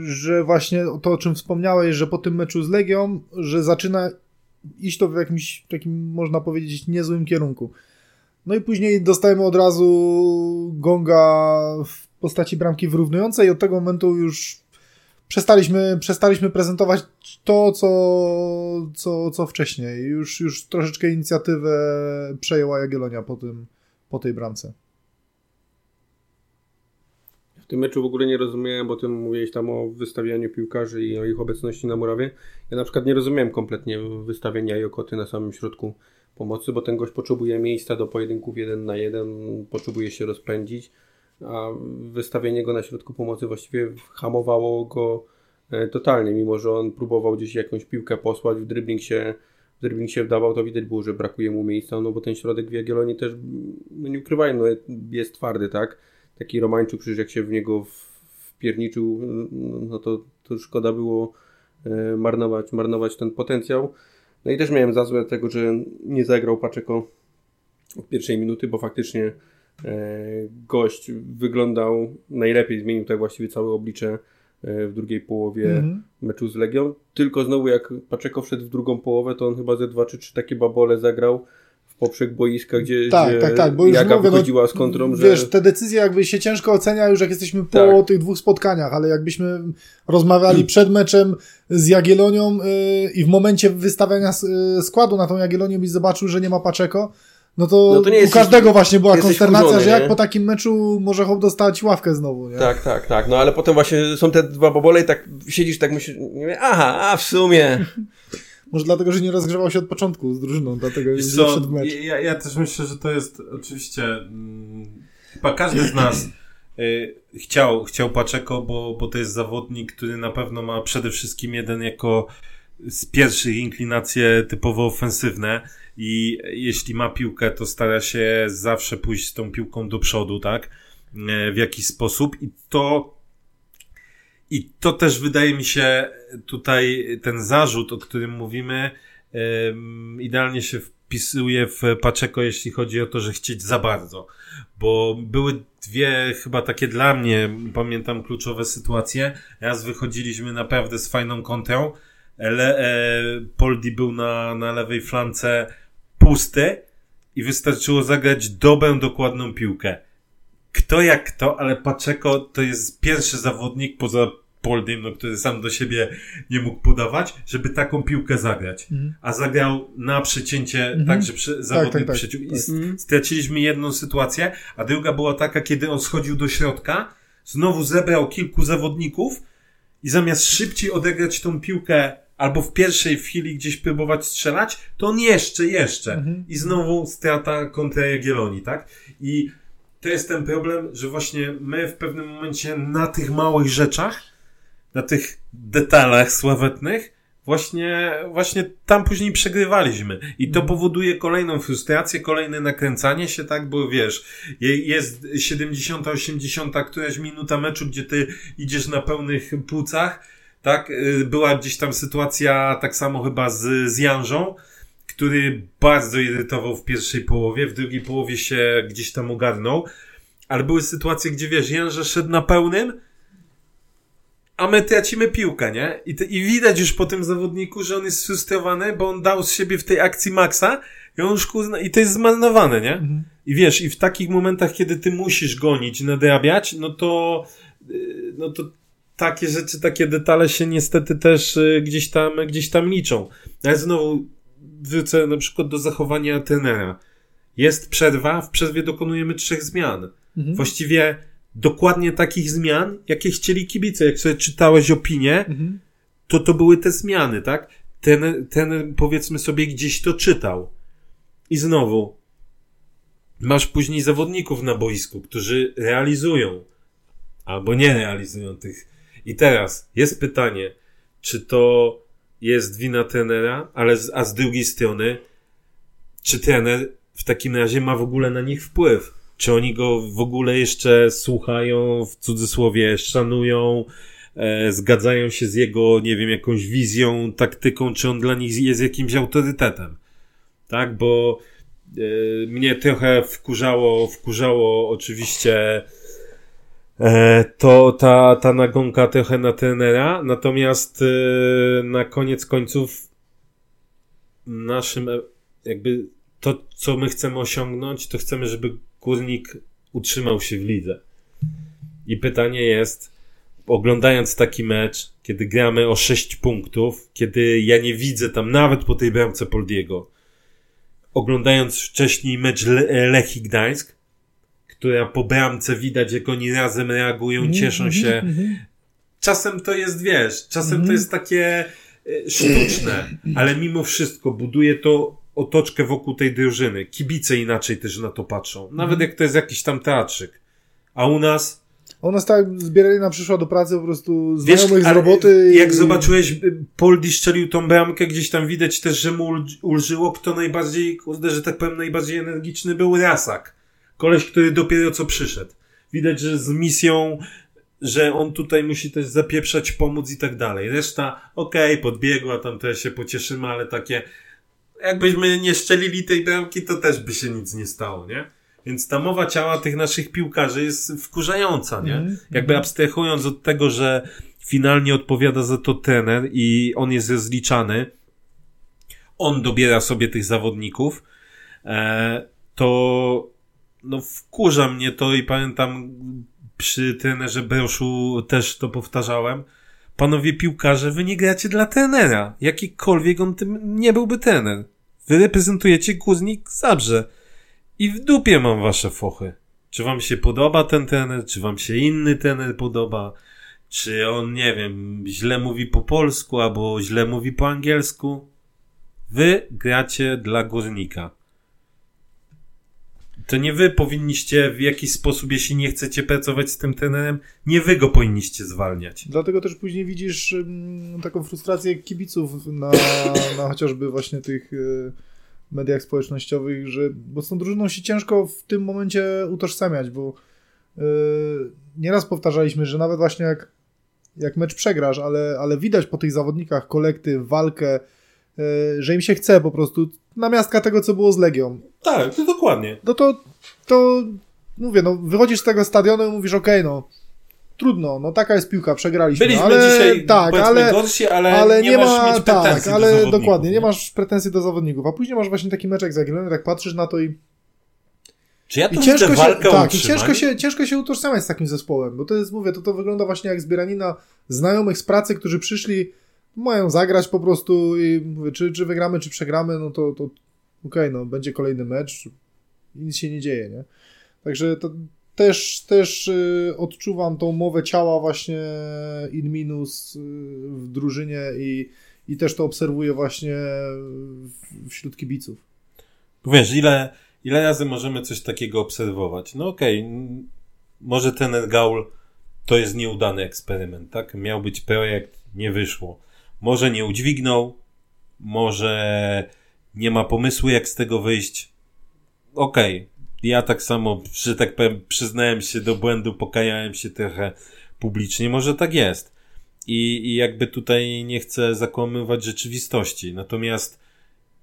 że właśnie to, o czym wspomniałeś, że po tym meczu z Legią, że zaczyna iść to w jakimś takim, można powiedzieć, niezłym kierunku. No i później dostajemy od razu gonga w postaci bramki wyrównującej i od tego momentu już przestaliśmy prezentować to, co wcześniej. Już troszeczkę inicjatywę przejęła Jagiellonia po tej bramce. W tym meczu w ogóle nie rozumiałem, bo ty mówiłeś tam o wystawianiu piłkarzy i o ich obecności na murawie. Ja na przykład nie rozumiałem kompletnie wystawienia Jokoty na samym środku pomocy, bo ten gość potrzebuje miejsca do pojedynków 1 na 1, potrzebuje się rozpędzić, a wystawienie go na środku pomocy właściwie hamowało go totalnie, mimo że on próbował gdzieś jakąś piłkę posłać, w dribbling się wdawał, to widać było, że brakuje mu miejsca, no bo ten środek w Jagiellonii też, no nie ukrywajmy, no jest twardy, tak? Taki Romańczuk, przecież jak się w niego wpierniczył, no to szkoda było marnować ten potencjał. No i też miałem za złe tego, że nie zagrał Paczeko od pierwszej minuty, bo faktycznie gość wyglądał najlepiej, zmienił tak właściwie całe oblicze w drugiej połowie meczu z Legią. Tylko znowu jak Paczeko wszedł w drugą połowę, to on chyba ze 2 czy 3 takie babole zagrał w poprzek boiska, gdzie bo już Jaga wychodziła z kontrą. Wiesz, te decyzje jakby się ciężko ocenia już jak jesteśmy po tych 2 spotkaniach, ale jakbyśmy rozmawiali przed meczem z Jagiellonią i w momencie wystawiania składu na tą Jagiellonię byś zobaczył, że nie ma Paczeko, no to u każdego właśnie była konsternacja, kurzony, że jak nie? Po takim meczu może chłop dostać ławkę znowu, nie? Tak, no ale potem właśnie są te 2 bobole i tak siedzisz, tak myślisz, w sumie... Może dlatego, że nie rozgrzewał się od początku z drużyną, dlatego nie wszedł w mecz. Ja też myślę, że to jest oczywiście... Chyba każdy z nas chciał Paczeko, bo to jest zawodnik, który na pewno ma przede wszystkim jako z pierwszych inklinacje typowo ofensywne i jeśli ma piłkę, to stara się zawsze pójść z tą piłką do przodu, tak? W jakiś sposób I to też wydaje mi się tutaj ten zarzut, o którym mówimy, idealnie się wpisuje w Paczeko, jeśli chodzi o to, że chcieć za bardzo. Bo były 2 chyba takie dla mnie, pamiętam, kluczowe sytuacje. Raz wychodziliśmy naprawdę z fajną kontrą. Poldi był na lewej flance pusty i wystarczyło zagrać dobrą, dokładną piłkę. Kto jak kto, ale Paczeko to jest pierwszy zawodnik poza Poldim, który sam do siebie nie mógł podawać, żeby taką piłkę zagrać. A zagrał na przecięcie, tak, że zawodnik przeciął. Straciliśmy 1 sytuację, a druga była taka, kiedy on schodził do środka, znowu zebrał kilku zawodników i zamiast szybciej odegrać tą piłkę albo w pierwszej chwili gdzieś próbować strzelać, to on jeszcze. I znowu strata kontra Jagiellonii, tak? I to jest ten problem, że właśnie my w pewnym momencie na tych małych rzeczach, na tych detalach sławetnych, właśnie tam później przegrywaliśmy. I to powoduje kolejną frustrację, kolejne nakręcanie się, tak, bo wiesz, jest 70, 80, któraś minuta meczu, gdzie ty idziesz na pełnych płucach, tak, była gdzieś tam sytuacja tak samo chyba z Janżą, który bardzo irytował w pierwszej połowie, w drugiej połowie się gdzieś tam ogarnął, ale były sytuacje, gdzie wiesz, Janża szedł na pełnym a my tracimy piłkę, nie? I widać już po tym zawodniku, że on jest sfrustrowany, bo on dał z siebie w tej akcji maksa i on już i to jest zmarnowane, nie? Mhm. I wiesz, i w takich momentach, kiedy ty musisz gonić, nadrabiać, no to takie rzeczy, takie detale się niestety też gdzieś tam liczą. Ale znowu wrócę na przykład do zachowania trenera. Jest przerwa, w przerwie dokonujemy 3 zmian. Mhm. Właściwie dokładnie takich zmian, jakie chcieli kibice. Jak sobie czytałeś opinię, to były te zmiany, tak? Ten, powiedzmy sobie, gdzieś to czytał. I znowu masz później zawodników na boisku, którzy realizują albo nie realizują tych. I teraz jest pytanie, czy to jest wina trenera, a z drugiej strony, czy trener w takim razie ma w ogóle na nich wpływ? Czy oni go w ogóle jeszcze słuchają, w cudzysłowie szanują, zgadzają się z jego, nie wiem, jakąś wizją, taktyką, czy on dla nich jest jakimś autorytetem? Tak, bo mnie trochę wkurzało oczywiście to ta nagonka trochę na trenera, natomiast na koniec końców naszym jakby to, co my chcemy osiągnąć, to chcemy, żeby Górnik utrzymał się w lidze. I pytanie jest, oglądając taki mecz, kiedy gramy o 6 punktów, kiedy ja nie widzę tam nawet po tej bramce Poldiego, oglądając wcześniej mecz Lechii Gdańsk, która po bramce widać, jak oni razem reagują, cieszą się. Czasem to jest, wiesz, czasem to jest takie sztuczne, ale mimo wszystko buduje to otoczkę wokół tej drużyny. Kibice inaczej też na to patrzą. Nawet jak to jest jakiś tam teatrzyk. A u nas? U nas tak, Zbieralina przyszła do pracy po prostu znajomych z roboty. Jak zobaczyłeś, Poldi strzelił tą bramkę, gdzieś tam widać też, że mu ulżyło, kto najbardziej, że tak powiem, najbardziej energiczny był Rasak. Koleś, który dopiero co przyszedł. Widać, że z misją, że on tutaj musi też zapieprzać, pomóc i tak dalej. Reszta, okej, podbiegła, tam też się pocieszymy, ale takie jakbyśmy nie szczelili tej bramki, to też by się nic nie stało, nie? Więc ta mowa ciała tych naszych piłkarzy jest wkurzająca, nie? Jakby abstrahując od tego, że finalnie odpowiada za to trener i on jest rozliczany, on dobiera sobie tych zawodników, to no wkurza mnie to i pamiętam przy trenerze Broszu też to powtarzałem. Panowie piłkarze, wy nie gracie dla trenera. Jakikolwiek on tym nie byłby trener. Wy reprezentujecie Górnik Zabrze. I w dupie mam wasze fochy. Czy wam się podoba ten trener? Czy wam się inny trener podoba? Czy on, nie wiem, źle mówi po polsku albo źle mówi po angielsku? Wy gracie dla Górnika. To nie wy powinniście w jakiś sposób, jeśli nie chcecie pracować z tym trenerem, nie wy go powinniście zwalniać. Dlatego też później widzisz taką frustrację kibiców na chociażby właśnie tych mediach społecznościowych, że bo z tą drużyną się ciężko w tym momencie utożsamiać, bo nieraz powtarzaliśmy, że nawet właśnie jak mecz przegrasz, ale widać po tych zawodnikach kolektyw, walkę, że im się chce po prostu namiastka tego, co było z Legią. Tak, to dokładnie. No to mówię, no wychodzisz z tego stadionu i mówisz, okej, trudno, no taka jest piłka, przegraliśmy. Byliśmy dzisiaj, tak, ale gorsi, ale nie masz mieć pretensji do zawodników. Ale dokładnie, nie masz pretensji do zawodników, a później masz właśnie taki meczek z Jagiellonią, jak patrzysz na to i czy ja tu widzę walkę utrzymać? Ciężko się utożsamiać z takim zespołem, bo to jest, mówię, to wygląda właśnie jak zbieranina znajomych z pracy, którzy przyszli, mają zagrać po prostu i mówię, czy wygramy, czy przegramy, no to okej, będzie kolejny mecz i nic się nie dzieje, nie? Także to też odczuwam tą mowę ciała właśnie in minus w drużynie i też to obserwuję właśnie wśród kibiców. Wiesz, ile razy możemy coś takiego obserwować? No okej, może ten Gaul to jest nieudany eksperyment, tak? Miał być projekt, nie wyszło. Może nie udźwignął, może nie ma pomysłu, jak z tego wyjść. Okej, ja tak samo, że tak powiem, przyznałem się do błędu, pokajałem się trochę publicznie. Może tak jest. I jakby tutaj nie chcę zakłamywać rzeczywistości. Natomiast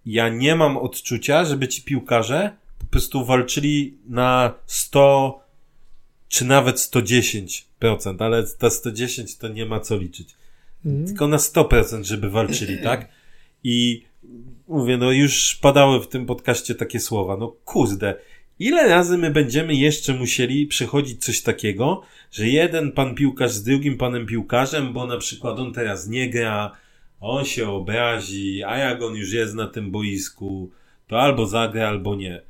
ja nie mam odczucia, żeby ci piłkarze po prostu walczyli na 100 czy nawet 110%, ale ta 110 to nie ma co liczyć. Tylko na 100%, żeby walczyli, tak? I mówię, no już padały w tym podcaście takie słowa, no kurde, ile razy my będziemy jeszcze musieli przychodzić coś takiego, że jeden pan piłkarz z drugim panem piłkarzem, bo na przykład on teraz nie gra, on się obrazi, a jak on już jest na tym boisku, to albo zagra, albo nie.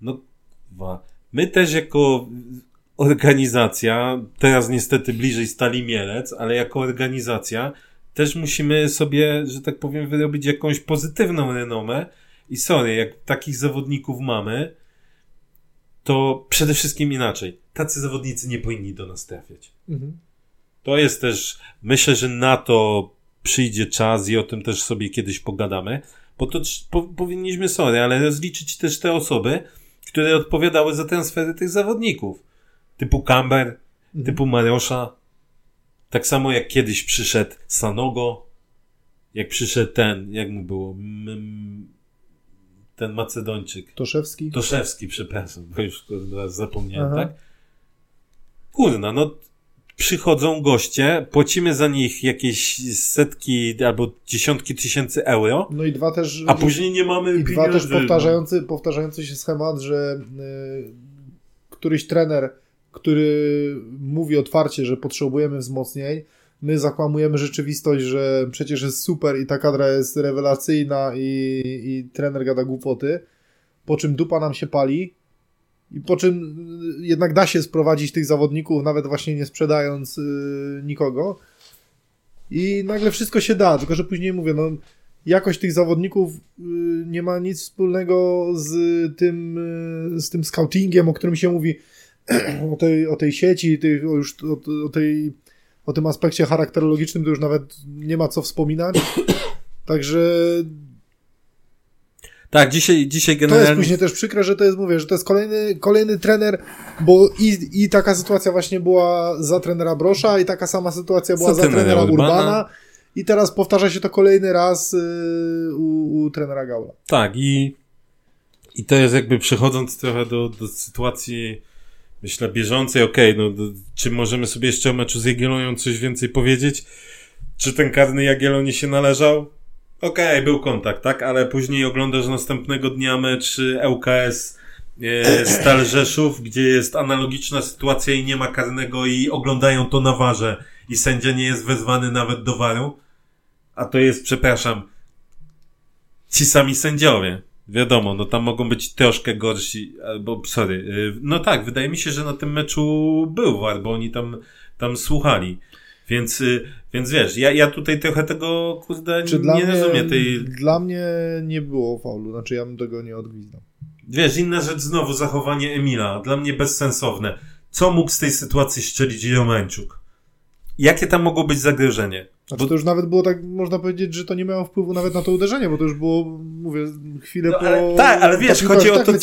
No kurwa. My też jako organizacja, teraz niestety bliżej Stali Mielec, ale jako organizacja też musimy sobie, że tak powiem, wyrobić jakąś pozytywną renomę i sorry, jak takich zawodników mamy, to przede wszystkim inaczej. Tacy zawodnicy nie powinni do nas trafiać. Mhm. To jest też, myślę, że na to przyjdzie czas i o tym też sobie kiedyś pogadamy, bo to powinniśmy, sorry, ale rozliczyć też te osoby, które odpowiadały za transfery tych zawodników. Typu Kamber, typu Mariosza. Tak samo jak kiedyś przyszedł Sanogo, jak przyszedł ten, jak mu było, ten Macedończyk. Toszewski, przepraszam, bo już zapomniałem, tak? Kurna, no przychodzą goście, płacimy za nich jakieś setki albo dziesiątki tysięcy euro. No i dwa też... A później nie mamy pieniędzy. Dwa też powtarzający się schemat, że któryś trener, który mówi otwarcie, że potrzebujemy wzmocnień, my zakłamujemy rzeczywistość, że przecież jest super i ta kadra jest rewelacyjna i trener gada głupoty, po czym dupa nam się pali i po czym jednak da się sprowadzić tych zawodników, nawet właśnie nie sprzedając nikogo i nagle wszystko się da, tylko że później mówię, no jakość tych zawodników nie ma nic wspólnego z tym scoutingiem, o którym się mówi, o tej sieci, o tym aspekcie charakterologicznym to już nawet nie ma co wspominać. Także... Tak, dzisiaj generalnie... To jest później też przykre, że to jest, mówię, że to jest kolejny trener, bo i taka sytuacja właśnie była za trenera Brosza i taka sama sytuacja była za trenera Urbana i teraz powtarza się to kolejny raz u trenera Gaula. Tak, i to jest jakby przechodząc trochę do sytuacji... Myślę bieżącej, okej, no czy możemy sobie jeszcze o meczu z Jagiellonią coś więcej powiedzieć? Czy ten karny Jagiellonii się należał? Okej, był kontakt, tak? Ale później oglądasz następnego dnia mecz ŁKS Stal Rzeszów, gdzie jest analogiczna sytuacja i nie ma karnego i oglądają to na warze i sędzia nie jest wezwany nawet do waru. A to jest, przepraszam, ci sami sędziowie. Wiadomo, no tam mogą być troszkę gorsi, albo, no tak, wydaje mi się, że na tym meczu był VAR, bo oni tam słuchali, więc wiesz, ja tutaj trochę tego, kurde, nie rozumiem tej... Dla mnie nie było faulu, znaczy ja bym tego nie odgwizdał. Wiesz, inna rzecz znowu, zachowanie Emila, dla mnie bezsensowne. Co mógł z tej sytuacji strzelić Romańczuk? Jakie tam mogło być zagrożenie? Znaczy to już nawet było tak, można powiedzieć, że to nie miało wpływu nawet na to uderzenie, bo to już było, mówię, chwilę no, ale, po... Tak, ale wiesz, chodzi o to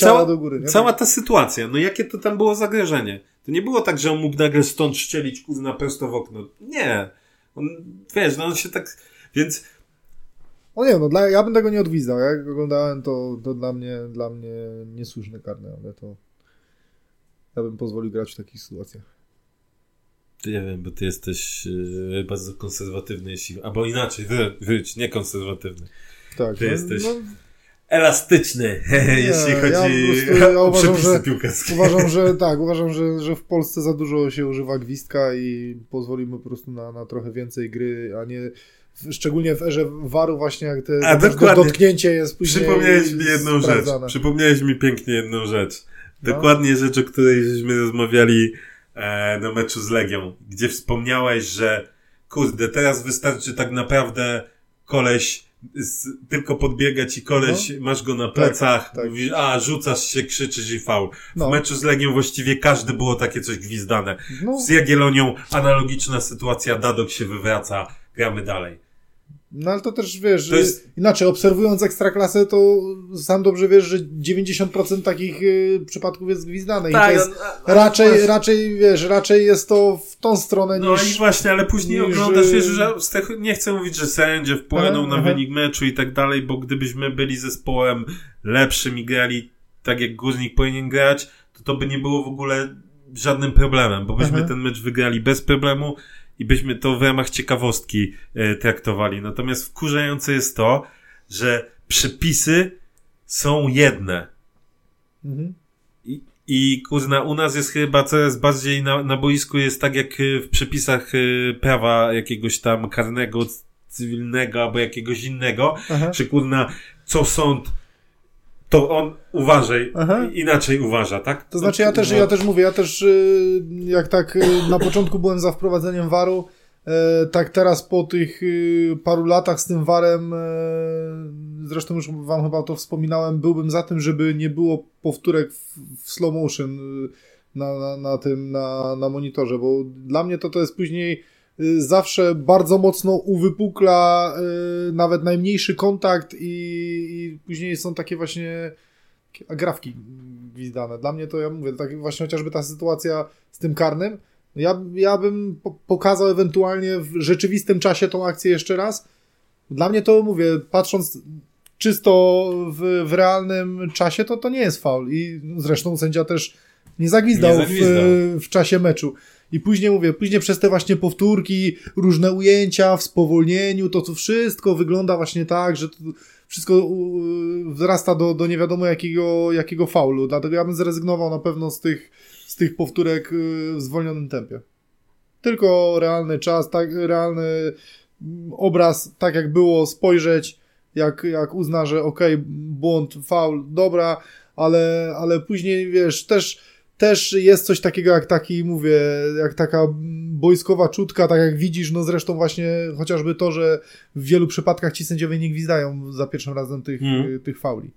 cała ta sytuacja, no jakie to tam było zagrożenie. To nie było tak, że on mógł nagle stąd strzelić kurna prosto w okno. Nie. On, wiesz, no on się tak... Więc... No nie, no ja bym tego nie odwizdał. Jak oglądałem to dla mnie niesłuszne karne, ale to... Ja bym pozwolił grać w takich sytuacjach. Ja wiem, bo ty jesteś bardzo konserwatywny, jeśli... Albo inaczej, wróć, nie konserwatywny. Tak. Ty jesteś elastyczny, nie, jeśli chodzi o przepisy piłkarskie. Uważam, że w Polsce za dużo się używa gwizdka i pozwolimy po prostu na trochę więcej gry, a nie... Szczególnie w erze VAR-u właśnie, jak to dotknięcie jest później Przypomniałeś mi pięknie jedną rzecz. Dokładnie rzecz, o której żeśmy rozmawiali na meczu z Legią, gdzie wspomniałeś, że kurde, teraz wystarczy tak naprawdę koleś tylko podbiegać i koleś, masz go na plecach, tak. Mówisz, a rzucasz się, krzyczysz i faul. W meczu z Legią właściwie każdy było takie coś gwizdane. Z Jagiellonią analogiczna sytuacja, Dadok się wywraca, gramy dalej. No ale to też wiesz, to jest... inaczej obserwując Ekstraklasę, to sam dobrze wiesz, że 90% takich przypadków jest gwizdane i to jest raczej jest to w tą stronę niż... No i właśnie, ale później oglądasz, wiesz, że nie chcę mówić, że sędzie wpłynął na wynik meczu i tak dalej, bo gdybyśmy byli zespołem lepszym i grali tak jak Górnik powinien grać, to by nie było w ogóle żadnym problemem, bo byśmy ten mecz wygrali bez problemu i byśmy to w ramach ciekawostki traktowali. Natomiast wkurzające jest to, że przepisy są jedne. Mhm. I kurna, u nas jest chyba coraz bardziej na boisku jest tak jak w przepisach prawa jakiegoś tam karnego, cywilnego albo jakiegoś innego, czy kurna, co sąd, to on uważaj, inaczej uważa, tak? To znaczy ja też mówię, jak tak na początku byłem za wprowadzeniem VAR-u, tak teraz po tych paru latach z tym VAR-em, zresztą już wam chyba to wspominałem, byłbym za tym, żeby nie było powtórek w slow motion na monitorze, bo dla mnie to jest później zawsze bardzo mocno uwypukla nawet najmniejszy kontakt i później są takie właśnie agrawki gwizdane. Dla mnie to, ja mówię, tak właśnie chociażby ta sytuacja z tym karnym, ja bym pokazał ewentualnie w rzeczywistym czasie tą akcję jeszcze raz. Dla mnie to, mówię, patrząc czysto w realnym czasie, to nie jest faul i zresztą sędzia też nie zagwizdał. W czasie meczu. I później, mówię, przez te właśnie powtórki, różne ujęcia w spowolnieniu, to wszystko wygląda właśnie tak, że to wszystko wzrasta do nie wiadomo jakiego faulu. Dlatego ja bym zrezygnował na pewno z tych powtórek w zwolnionym tempie. Tylko realny czas, tak, realny obraz, tak jak było, spojrzeć, jak uzna, że okej, błąd, faul, dobra, ale później, wiesz, też jest coś takiego jak taka boiskowa czutka, tak jak widzisz, no zresztą właśnie chociażby to, że w wielu przypadkach ci sędziowie nie gwizdają za pierwszym razem tych fauli.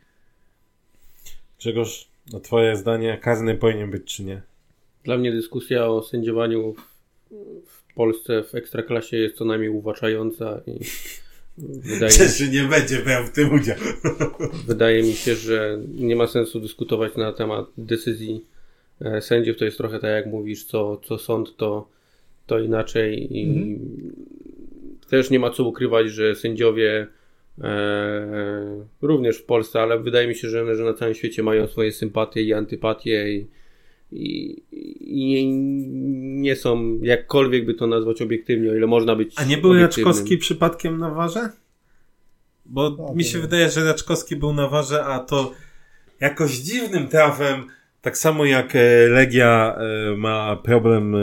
Grzegorz, na twoje zdanie karny powinien być czy nie? Dla mnie dyskusja o sędziowaniu w Polsce w Ekstraklasie jest co najmniej uwłaczająca i Cieszy nie będzie miał w tym udział. Wydaje mi się, że nie ma sensu dyskutować na temat decyzji sędziów. To jest trochę tak jak mówisz, co sąd, to inaczej i też nie ma co ukrywać, że sędziowie również w Polsce, ale wydaje mi się, że na całym świecie mają swoje sympatie i antypatie i nie są, jakkolwiek by to nazwać, obiektywnie, o ile można być. A nie był Raczkowski przypadkiem na warze? Bo mi się wydaje, że Raczkowski był na warze, a to jakoś dziwnym trafem, tak samo jak Legia ma problem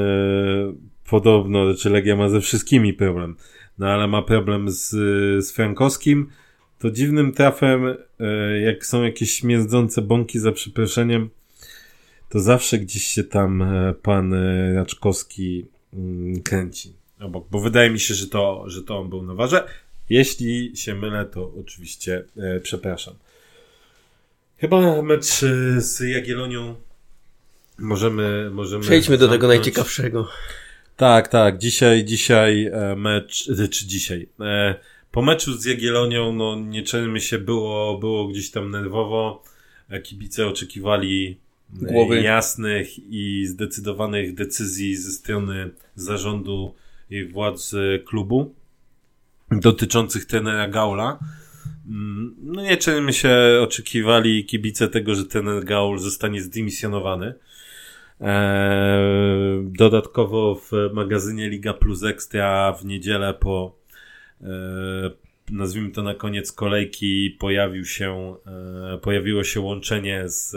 podobno, znaczy Legia ma ze wszystkimi problem, no ale ma problem z Frankowskim, to dziwnym trafem, jak są jakieś śmierdzące bąki, za przeproszeniem, to zawsze gdzieś się tam pan Raczkowski kręci obok, bo wydaje mi się, że to on był na warze. Jeśli się mylę, to oczywiście przepraszam. Chyba mecz z Jagiellonią możemy przejdźmy do tego najciekawszego. Tak. Dzisiaj mecz, czy dzisiaj. Po meczu z Jagiellonią, no nie czynimy się, było gdzieś tam nerwowo. Kibice oczekiwali głowy jasnych i zdecydowanych decyzji ze strony zarządu i władz klubu dotyczących trenera Gaula. No nie czynimy się, oczekiwali kibice tego, że trener Gaul zostanie zdymisjonowany. Dodatkowo w magazynie Liga Plus Ekstra w niedzielę po, nazwijmy to na koniec kolejki, pojawiło się łączenie z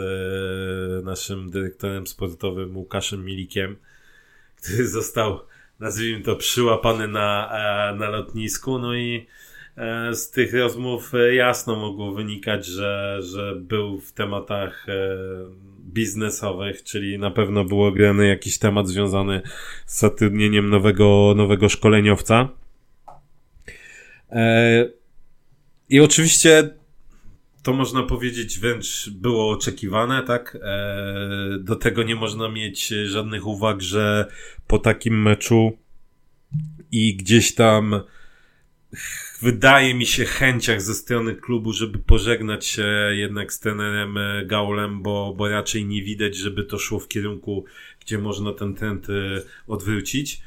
naszym dyrektorem sportowym Łukaszem Milikiem, który został, nazwijmy to, przyłapany na lotnisku. No i z tych rozmów jasno mogło wynikać, że był w tematach biznesowych, czyli na pewno było grany jakiś temat związany z zatrudnieniem nowego szkoleniowca. I oczywiście to można powiedzieć wręcz było oczekiwane, tak? Do tego nie można mieć żadnych uwag, że po takim meczu i gdzieś tam wydaje mi się chęciach ze strony klubu, żeby pożegnać się jednak z trenerem Gaulem, bo raczej nie widać, żeby to szło w kierunku, gdzie można ten trend odwrócić.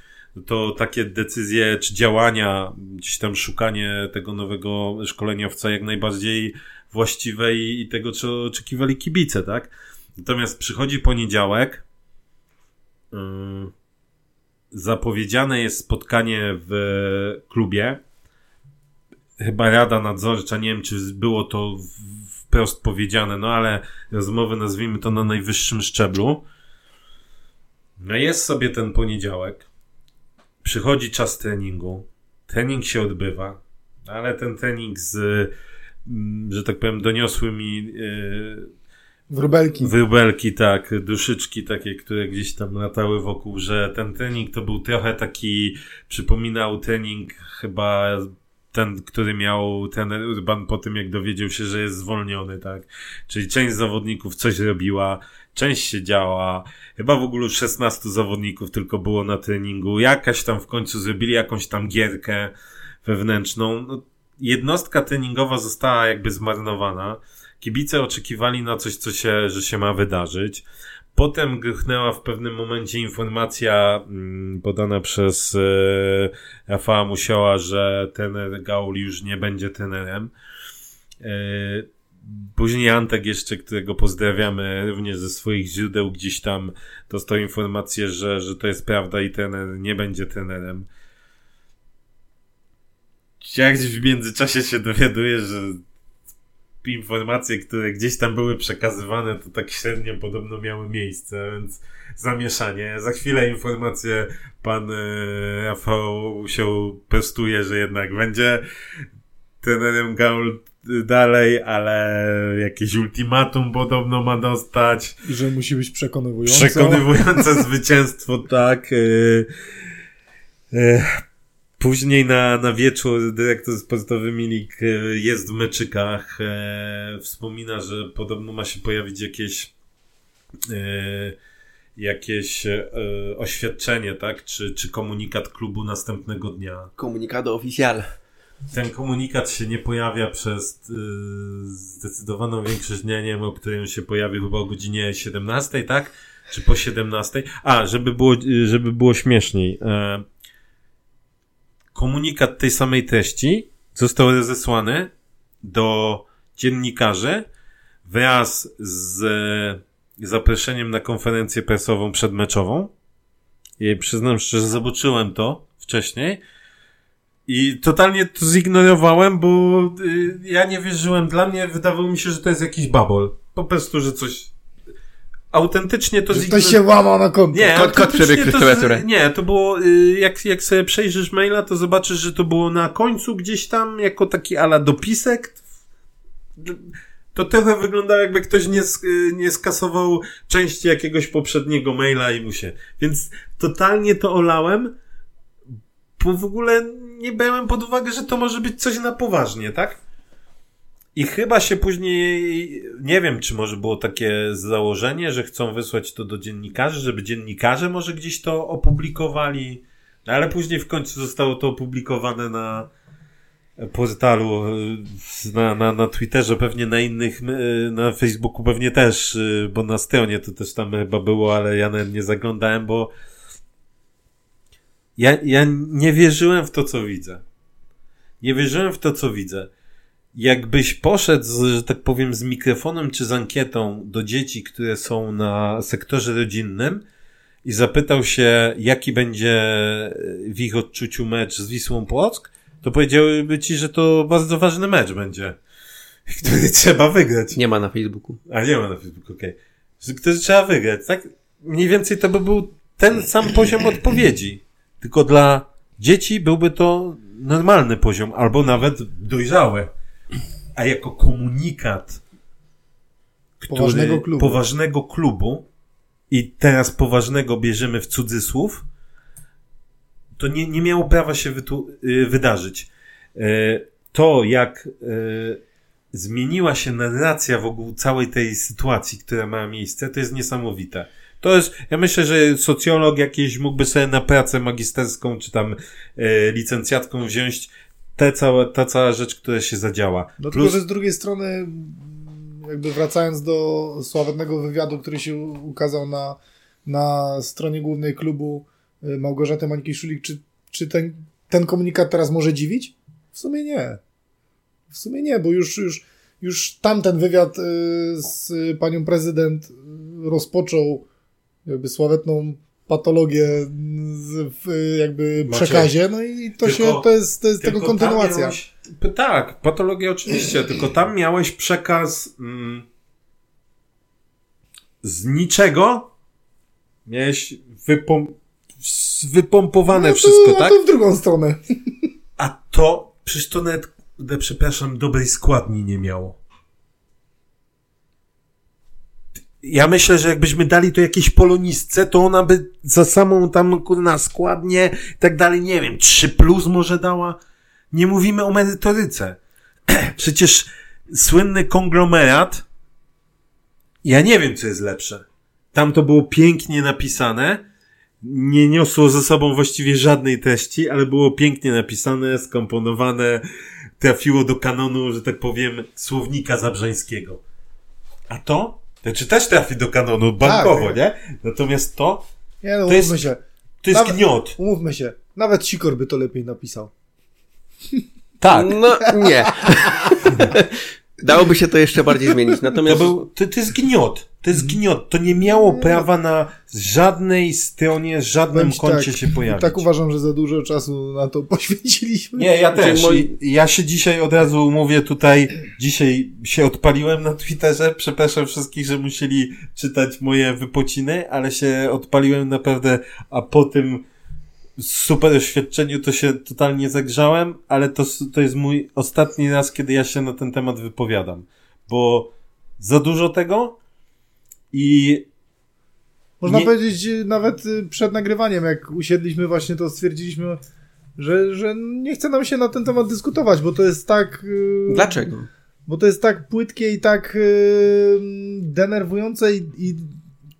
To takie decyzje czy działania, gdzieś tam szukanie tego nowego szkoleniowca jak najbardziej właściwe i tego, co oczekiwali kibice, tak? Natomiast przychodzi poniedziałek, zapowiedziane jest spotkanie w klubie. Chyba rada nadzorcza, nie wiem, czy było to wprost powiedziane, no ale rozmowy, nazwijmy to, na najwyższym szczeblu. No jest sobie ten poniedziałek. Przychodzi czas treningu. Trening się odbywa, ale ten trening z, że tak powiem, doniosłymi wróbelki, tak, duszyczki takie, które gdzieś tam latały wokół, że ten trening to był trochę taki, przypominał trening chyba ten, który miał ten Urban po tym, jak dowiedział się, że jest zwolniony, tak. Czyli część zawodników coś robiła, część siedziała, chyba w ogóle 16 zawodników tylko było na treningu, jakaś tam w końcu zrobili jakąś tam gierkę wewnętrzną. No, jednostka treningowa została jakby zmarnowana. Kibice oczekiwali na coś, że się ma wydarzyć. Potem gruchnęła w pewnym momencie informacja podana przez Rafała Musioła, że trener Gaul już nie będzie trenerem. Później Antek jeszcze, którego pozdrawiamy również ze swoich źródeł, gdzieś tam dostał informację, że to jest prawda i trener nie będzie trenerem. Ja gdzieś w międzyczasie się dowiaduję, że informacje, które gdzieś tam były przekazywane, to tak średnio podobno miały miejsce, więc zamieszanie. Za chwilę informacje pan Rafał się prostuje, że jednak będzie trenerem Gaul dalej, ale jakieś ultimatum podobno ma dostać. Że musi być przekonywujące. Przekonywujące zwycięstwo, tak. Później na wieczór dyrektor sportowy Milik jest w Meczykach. Wspomina, że podobno ma się pojawić jakieś oświadczenie, tak? Czy komunikat klubu następnego dnia. Komunikat oficjalny. Ten komunikat się nie pojawia przez zdecydowaną większość dnia, nie wiem, o której on się pojawił, chyba o godzinie 17, tak? Czy po 17? A, żeby było śmieszniej. Komunikat tej samej treści został rozesłany do dziennikarzy wraz z zaproszeniem na konferencję prasową przedmeczową. I przyznam szczerze, że zobaczyłem to wcześniej i totalnie to zignorowałem, bo ja nie wierzyłem. Dla mnie wydawało mi się, że to jest jakiś babol. Po prostu, że coś... Autentycznie to... To się łamał na konto. Nie, kot przebiegł przez klawiaturę. Nie, to było... Jak sobie przejrzysz maila, to zobaczysz, że to było na końcu gdzieś tam, jako taki ala dopisek. To trochę wyglądało, jakby ktoś nie skasował części jakiegoś poprzedniego maila i mu się... Więc totalnie to olałem, bo w ogóle nie brałem pod uwagę, że to może być coś na poważnie, tak? I chyba się później, nie wiem, czy może było takie założenie, że chcą wysłać to do dziennikarzy, żeby dziennikarze może gdzieś to opublikowali, ale później w końcu zostało to opublikowane na portalu, na Twitterze, pewnie na innych, na Facebooku pewnie też, bo na stronie to też tam chyba było, ale ja nawet nie zaglądałem, bo ja nie wierzyłem w to, co widzę. Jakbyś poszedł, że tak powiem, z mikrofonem czy z ankietą do dzieci, które są na sektorze rodzinnym i zapytał się, jaki będzie w ich odczuciu mecz z Wisłą Płock, to powiedziałyby ci, że to bardzo ważny mecz będzie, który trzeba wygrać. Nie ma na Facebooku. A nie ma na Facebooku, okej. Okay. Który trzeba wygrać, tak? Mniej więcej to by był ten sam poziom odpowiedzi. Tylko dla dzieci byłby to normalny poziom, albo nawet dojrzały. A jako komunikat poważnego klubu i teraz poważnego bierzemy w cudzysłów, to nie miało prawa się wydarzyć. To jak zmieniła się narracja wokół całej tej sytuacji, która ma miejsce, to jest niesamowite. To jest, ja myślę, że socjolog jakiś mógłby sobie na pracę magisterską czy tam licencjatką wziąć ta cała rzecz, która się zadziała. No tylko, że z drugiej strony, jakby wracając do sławnego wywiadu, który się ukazał na stronie głównej klubu Małgorzaty Mańkiej-Szulik, czy ten komunikat teraz może dziwić? W sumie nie, bo już tamten wywiad z panią prezydent rozpoczął jakby sławetną patologię w jakby przekazie, no i to tylko, się, to jest tego kontynuacja. Miałeś, tak, patologia oczywiście, tylko tam miałeś przekaz z niczego miałeś wypompowane no to, wszystko, tak? To w drugą stronę. A to, przecież to nawet, przepraszam, dobrej składni nie miało. Ja myślę, że jakbyśmy dali to jakiejś polonistce, to ona by za samą tam na składnię i tak dalej, nie wiem, 3+ może dała. Nie mówimy o merytoryce. Przecież słynny konglomerat, ja nie wiem, co jest lepsze. Tam to było pięknie napisane, nie niosło ze sobą właściwie żadnej treści, ale było pięknie napisane, skomponowane, trafiło do kanonu, że tak powiem, słownika zabrzeńskiego. A to? Znaczy też trafi do kanonu bankowo, tak, nie? Natomiast to... Nie, no, to jest gniot. Umówmy się, nawet Sikor by to lepiej napisał. Tak. No, nie. Dałoby się to jeszcze bardziej zmienić. Natomiast... To jest gniot. To jest gniot. To nie miało prawa na żadnej stronie, żadnym koncie się pojawić. Tak uważam, że za dużo czasu na to poświęciliśmy. Nie, ja też. Ja się dzisiaj od razu mówię tutaj, dzisiaj się odpaliłem na Twitterze. Przepraszam wszystkich, że musieli czytać moje wypociny, ale się odpaliłem naprawdę, a po tym super oświadczeniu to się totalnie zagrzałem, ale to jest mój ostatni raz, kiedy ja się na ten temat wypowiadam, bo za dużo tego i... Można powiedzieć, nawet przed nagrywaniem, jak usiedliśmy właśnie, to stwierdziliśmy, że nie chce nam się na ten temat dyskutować, bo to jest tak... Dlaczego? Bo to jest tak płytkie i tak denerwujące i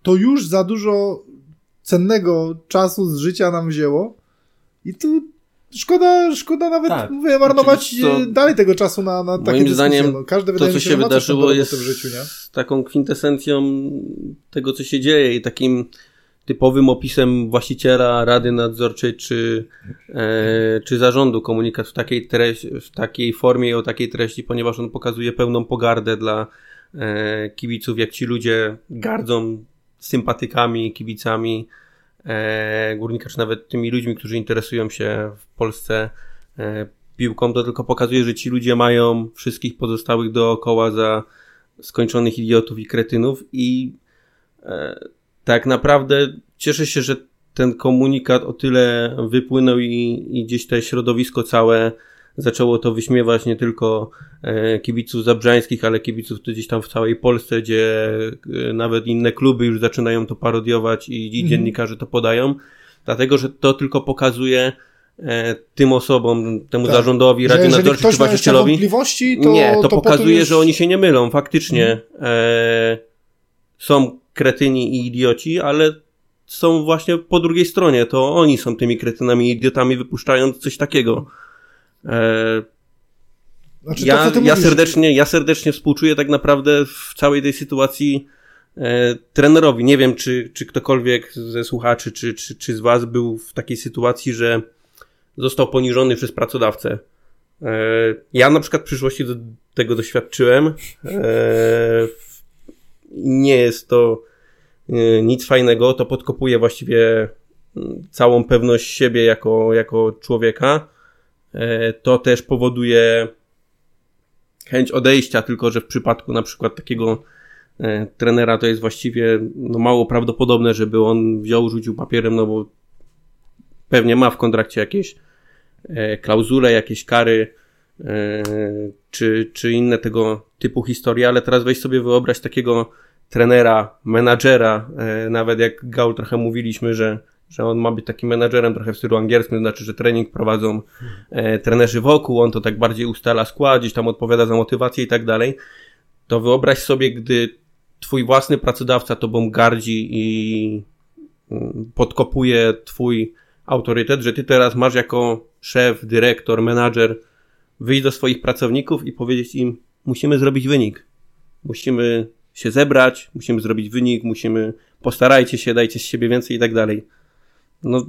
to już za dużo cennego czasu z życia nam wzięło i tu szkoda nawet, tak, mówię, marnować to, dalej tego czasu na takie moim zdaniem no, każdy to, co się wydarzyło jest w życiu, nie? Taką kwintesencją tego, co się dzieje i takim typowym opisem właściciela, rady nadzorczej czy zarządu komunikat w takiej formie i o takiej treści, ponieważ on pokazuje pełną pogardę dla kibiców, jak ci ludzie gardzą sympatykami, kibicami Górnika, czy nawet tymi ludźmi, którzy interesują się w Polsce piłką, to tylko pokazuje, że ci ludzie mają wszystkich pozostałych dookoła za skończonych idiotów i kretynów i tak naprawdę cieszę się, że ten komunikat o tyle wypłynął i gdzieś to środowisko całe zaczęło to wyśmiewać, nie tylko kibiców zabrzańskich, ale kibiców gdzieś tam w całej Polsce, gdzie nawet inne kluby już zaczynają to parodiować i dziennikarze to podają, dlatego, że to tylko pokazuje tym osobom, temu tak, zarządowi, radzie nadzorczej czy właścicielowi, nie, to pokazuje, już... że oni się nie mylą, faktycznie są kretyni i idioci, ale są właśnie po drugiej stronie, to oni są tymi kretynami i idiotami, wypuszczając coś takiego. Znaczy ja serdecznie współczuję tak naprawdę w całej tej sytuacji trenerowi. Nie wiem, czy ktokolwiek ze słuchaczy, czy z was był w takiej sytuacji, że został poniżony przez pracodawcę. Ja na przykład w przyszłości do tego doświadczyłem. Nie jest to nic fajnego, to podkopuje właściwie całą pewność siebie jako człowieka. To też powoduje chęć odejścia, tylko że w przypadku na przykład takiego trenera to jest właściwie no, mało prawdopodobne, żeby on wziął, rzucił papierem, no bo pewnie ma w kontrakcie jakieś klauzule, jakieś kary czy inne tego typu historie, ale teraz weź sobie wyobraź takiego trenera, menadżera, nawet jak Gaul trochę mówiliśmy, że on ma być takim menadżerem trochę w stylu angielskim, to znaczy, że trening prowadzą trenerzy wokół, on to tak bardziej ustala skład, gdzieś tam odpowiada za motywację i tak dalej, to wyobraź sobie, gdy twój własny pracodawca tobą gardzi i podkopuje twój autorytet, że ty teraz masz jako szef, dyrektor, menadżer wyjść do swoich pracowników i powiedzieć im, musimy zrobić wynik, musimy się zebrać, musimy zrobić wynik, postarajcie się, dajcie z siebie więcej i tak dalej. No,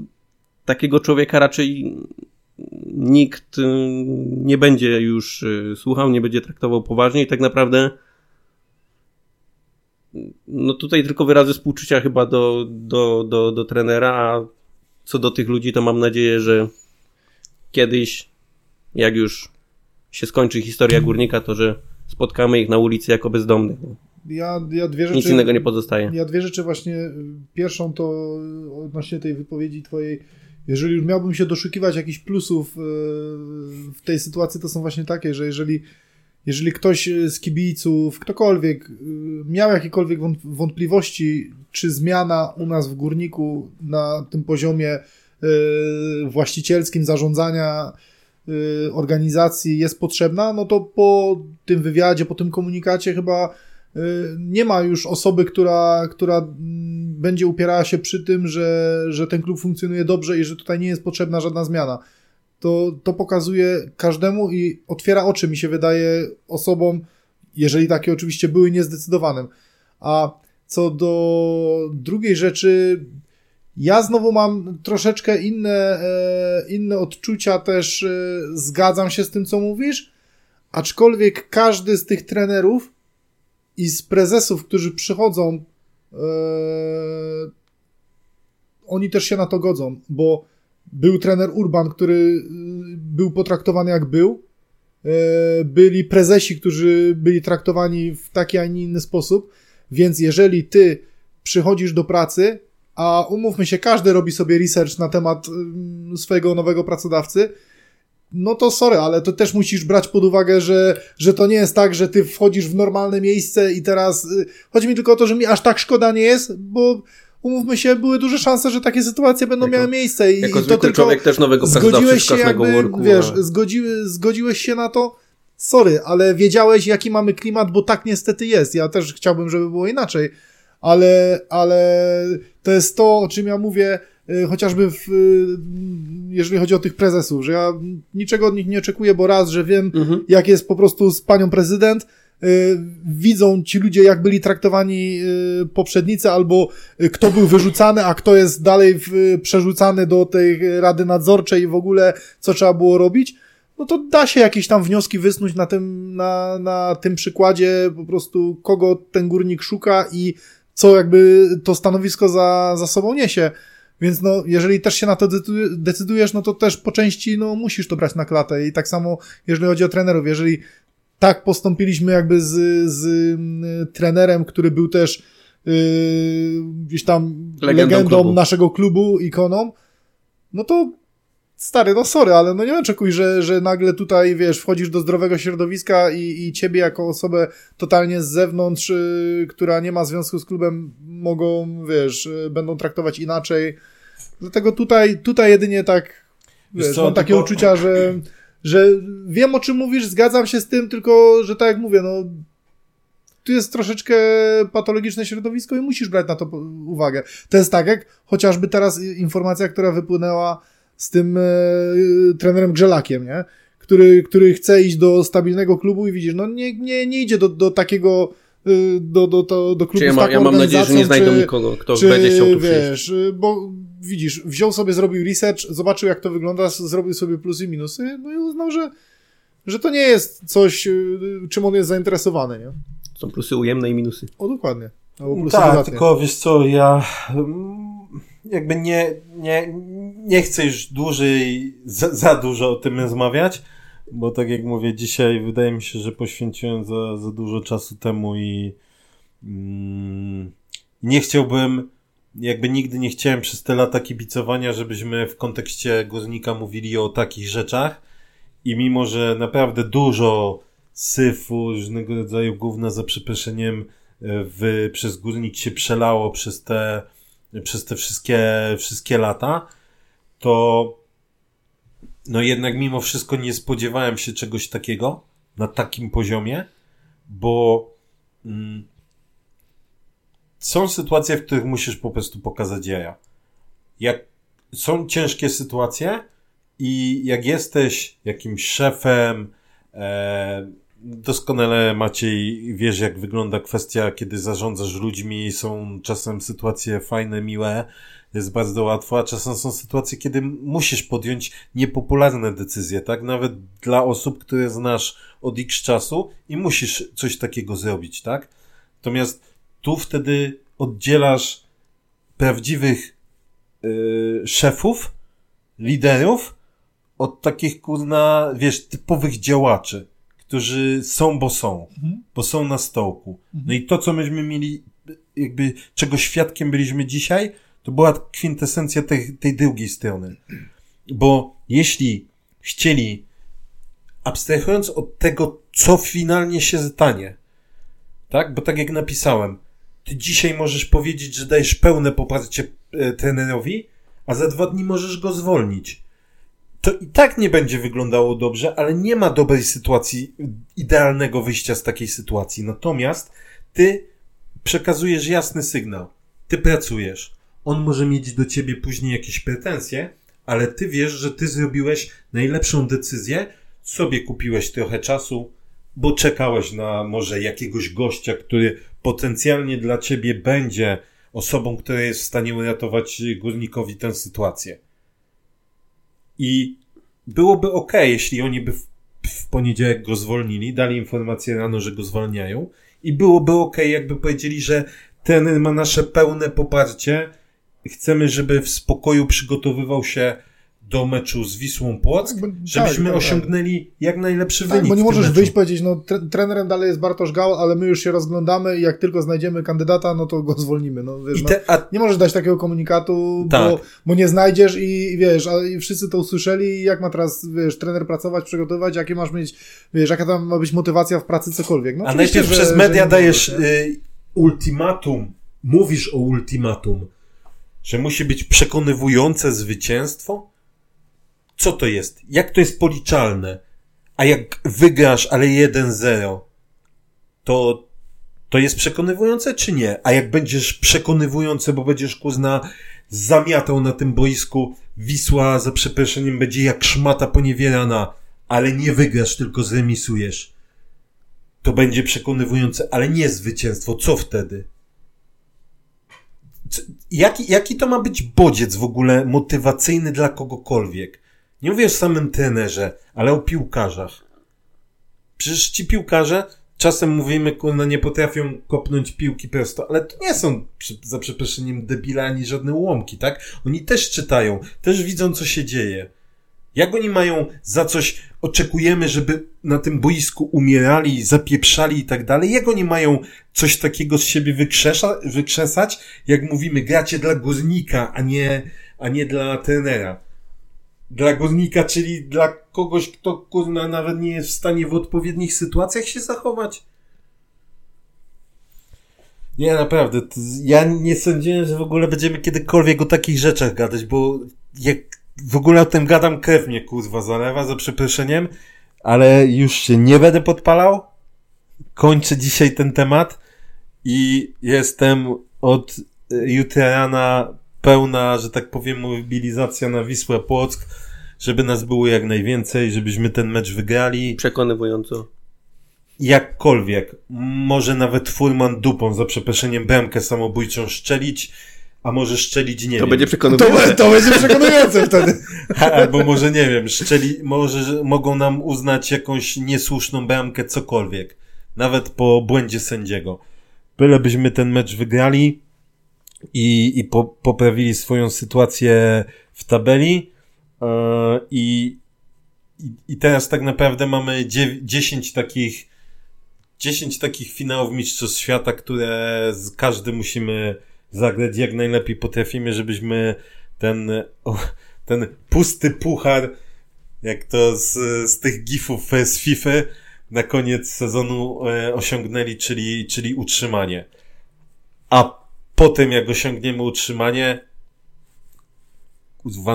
takiego człowieka raczej nikt nie będzie już słuchał, nie będzie traktował poważnie i tak naprawdę no tutaj tylko wyrazy współczucia chyba do trenera, a co do tych ludzi, to mam nadzieję, że kiedyś, jak już się skończy historia Górnika, to że spotkamy ich na ulicy jako bezdomnych. Nic innego nie pozostaje. Ja dwie rzeczy właśnie. Pierwszą to odnośnie tej wypowiedzi twojej. Jeżeli już miałbym się doszukiwać jakichś plusów w tej sytuacji, to są właśnie takie, że jeżeli ktoś z kibiców, ktokolwiek miał jakiekolwiek wątpliwości, czy zmiana u nas w Górniku na tym poziomie właścicielskim zarządzania organizacji jest potrzebna, no to po tym wywiadzie, po tym komunikacie chyba nie ma już osoby, która będzie upierała się przy tym, że ten klub funkcjonuje dobrze i że tutaj nie jest potrzebna żadna zmiana. To pokazuje każdemu i otwiera oczy, mi się wydaje, osobom, jeżeli takie oczywiście były, niezdecydowanym. A co do drugiej rzeczy, ja znowu mam troszeczkę inne odczucia też, zgadzam się z tym, co mówisz, aczkolwiek każdy z tych trenerów i z prezesów, którzy przychodzą, oni też się na to godzą, bo był trener Urban, który był potraktowany jak był, byli prezesi, którzy byli traktowani w taki, a nie inny sposób, więc jeżeli ty przychodzisz do pracy, a umówmy się, każdy robi sobie research na temat swojego nowego pracodawcy, no to sorry, ale to też musisz brać pod uwagę, że to nie jest tak, że ty wchodzisz w normalne miejsce i teraz... Chodzi mi tylko o to, że mi aż tak szkoda nie jest, bo umówmy się, były duże szanse, że takie sytuacje będą miały miejsce. I jako to tylko człowiek też nowego zgodziłeś się jakby, worku, wiesz, ale... zgodziłeś się na to? Sorry, ale wiedziałeś, jaki mamy klimat, bo tak niestety jest. Ja też chciałbym, żeby było inaczej, ale to jest to, o czym ja mówię, chociażby jeżeli chodzi o tych prezesów, że ja niczego od nich nie oczekuję, bo raz, że wiem, jak jest po prostu z panią prezydent, widzą ci ludzie, jak byli traktowani poprzednicy, albo kto był wyrzucany, a kto jest dalej przerzucany do tej rady nadzorczej i w ogóle co trzeba było robić, no to da się jakieś tam wnioski wysnuć na tym przykładzie po prostu, kogo ten Górnik szuka i co jakby to stanowisko za sobą niesie. Więc no, jeżeli też się na to decydujesz, no to też po części no musisz to brać na klatę. I tak samo, jeżeli chodzi o trenerów, jeżeli tak postąpiliśmy jakby z trenerem, który był też gdzieś tam legendą klubu. Naszego klubu, ikoną, no to stary, no sorry, ale no nie oczekuj, że nagle tutaj, wiesz, wchodzisz do zdrowego środowiska i ciebie jako osobę totalnie z zewnątrz, która nie ma związku z klubem, mogą, wiesz, będą traktować inaczej. Dlatego tutaj jedynie tak, wiesz, mam takie uczucia, że wiem, o czym mówisz, zgadzam się z tym, tylko, że tak jak mówię, no tu jest troszeczkę patologiczne środowisko i musisz brać na to uwagę. To jest tak, jak chociażby teraz informacja, która wypłynęła z tym trenerem Grzelakiem, nie? Który chce iść do stabilnego klubu i widzisz, no nie idzie do takiego do klubu. Ja mam nadzieję, że nie znajdą nikogo, kto będzie chciał tu przyjść. Wiesz, bo widzisz, wziął sobie, zrobił research, zobaczył, jak to wygląda, zrobił sobie plusy i minusy, no i uznał, że to nie jest coś, czym on jest zainteresowany, nie? Są plusy ujemne i minusy. O, dokładnie. Tak, tylko wiesz co, ja jakby nie chcę już dłużej, za dużo o tym rozmawiać, bo tak jak mówię, dzisiaj wydaje mi się, że poświęciłem za dużo czasu temu i nie chciałbym, jakby nigdy nie chciałem przez te lata kibicowania, żebyśmy w kontekście Górnika mówili o takich rzeczach i mimo, że naprawdę dużo syfu, różnego rodzaju gówna, za przeproszeniem, przez Górnik się przelało przez te wszystkie lata, to no jednak mimo wszystko nie spodziewałem się czegoś takiego na takim poziomie, bo są sytuacje, w których musisz po prostu pokazać jaja. Jak są ciężkie sytuacje i jak jesteś jakimś szefem, doskonale, Maciej, wiesz, jak wygląda kwestia, kiedy zarządzasz ludźmi, są czasem sytuacje fajne, miłe, jest bardzo łatwo, a czasem są sytuacje, kiedy musisz podjąć niepopularne decyzje, tak? Nawet dla osób, które znasz od x czasu i musisz coś takiego zrobić, tak? Natomiast tu wtedy oddzielasz prawdziwych szefów, liderów od takich, kurna, wiesz, typowych działaczy, którzy są, bo są. Mhm. Bo są na stołku. Mhm. No i to, co myśmy mieli, jakby, czego świadkiem byliśmy dzisiaj, to była kwintesencja tej drugiej strony. Bo jeśli chcieli, abstrahując od tego, co finalnie się stanie, tak? Bo tak jak napisałem, ty dzisiaj możesz powiedzieć, że dajesz pełne poparcie trenerowi, a za 2 dni możesz go zwolnić. To i tak nie będzie wyglądało dobrze, ale nie ma dobrej sytuacji, idealnego wyjścia z takiej sytuacji. Natomiast ty przekazujesz jasny sygnał. Ty pracujesz. On może mieć do ciebie później jakieś pretensje, ale ty wiesz, że ty zrobiłeś najlepszą decyzję, sobie kupiłeś trochę czasu, bo czekałeś na może jakiegoś gościa, który potencjalnie dla ciebie będzie osobą, która jest w stanie uratować Górnikowi tę sytuację. I byłoby okej, jeśli oni by w poniedziałek go zwolnili, dali informację rano, że go zwalniają, i byłoby okej, jakby powiedzieli, że trener ma nasze pełne poparcie, chcemy, żeby w spokoju przygotowywał się do meczu z Wisłą Płock, żebyśmy osiągnęli jak najlepszy wynik. Bo nie możesz wyjść i powiedzieć, no trenerem dalej jest Bartosz Gaul, ale my już się rozglądamy i jak tylko znajdziemy kandydata, no to go zwolnimy. No, wiesz, nie możesz dać takiego komunikatu, tak. bo nie znajdziesz i wiesz, a i wszyscy to usłyszeli, jak ma teraz, wiesz, trener pracować, przygotowywać, jakie masz mieć, wiesz, jaka tam ma być motywacja w pracy, cokolwiek. No, a najpierw przez media dajesz ultimatum, mówisz o ultimatum, że musi być przekonywujące zwycięstwo. Co to jest? Jak to jest policzalne? A jak wygrasz, ale 1-0, to jest przekonywujące czy nie? A jak będziesz przekonywujące, bo będziesz, kuzna, zamiatał na tym boisku, Wisła, za przeproszeniem, będzie jak szmata poniewierana, ale nie wygrasz, tylko zremisujesz. To będzie przekonywujące, ale nie zwycięstwo. Co wtedy? Jaki to ma być bodziec w ogóle motywacyjny dla kogokolwiek? Nie mówię o samym trenerze, ale o piłkarzach. Przecież ci piłkarze, czasem mówimy, kurna, nie potrafią kopnąć piłki prosto, ale to nie są, za przeproszeniem, debile ani żadne ułomki, tak? Oni też czytają, też widzą, co się dzieje. Jak oni mają za coś, oczekujemy, żeby na tym boisku umierali, zapieprzali i tak dalej? Jak oni mają coś takiego z siebie wykrzesać, jak mówimy, gracie dla Górnika, a nie dla trenera? Dla Górnika, czyli dla kogoś, kto, kurna, nawet nie jest w stanie w odpowiednich sytuacjach się zachować? Nie, naprawdę, ja nie sądziłem, że w ogóle będziemy kiedykolwiek o takich rzeczach gadać, bo jak w ogóle o tym gadam, krew mnie, kurwa, zalewa, za przeproszeniem, ale już się nie będę podpalał. Kończę dzisiaj ten temat i jestem od jutra rana pełna, że tak powiem, mobilizacja na Wisłę Płock, żeby nas było jak najwięcej, żebyśmy ten mecz wygrali. Przekonywująco. Jakkolwiek. Może nawet furman dupą, za przeproszeniem, bramkę samobójczą szczelić, a może szczelić, nie to wiem. Będzie przekonujące. To będzie przekonujące wtedy. Albo może, nie wiem, może mogą nam uznać jakąś niesłuszną bramkę, cokolwiek. Nawet po błędzie sędziego. Bylebyśmy ten mecz wygrali i poprawili swoją sytuację w tabeli i teraz tak naprawdę mamy 10 takich finałów mistrzostw świata, które z każdy musimy zagrać jak najlepiej potrafimy, żebyśmy ten pusty puchar, jak to z tych gifów z FIFA, na koniec sezonu osiągnęli, czyli utrzymanie. A po tym, jak osiągniemy utrzymanie,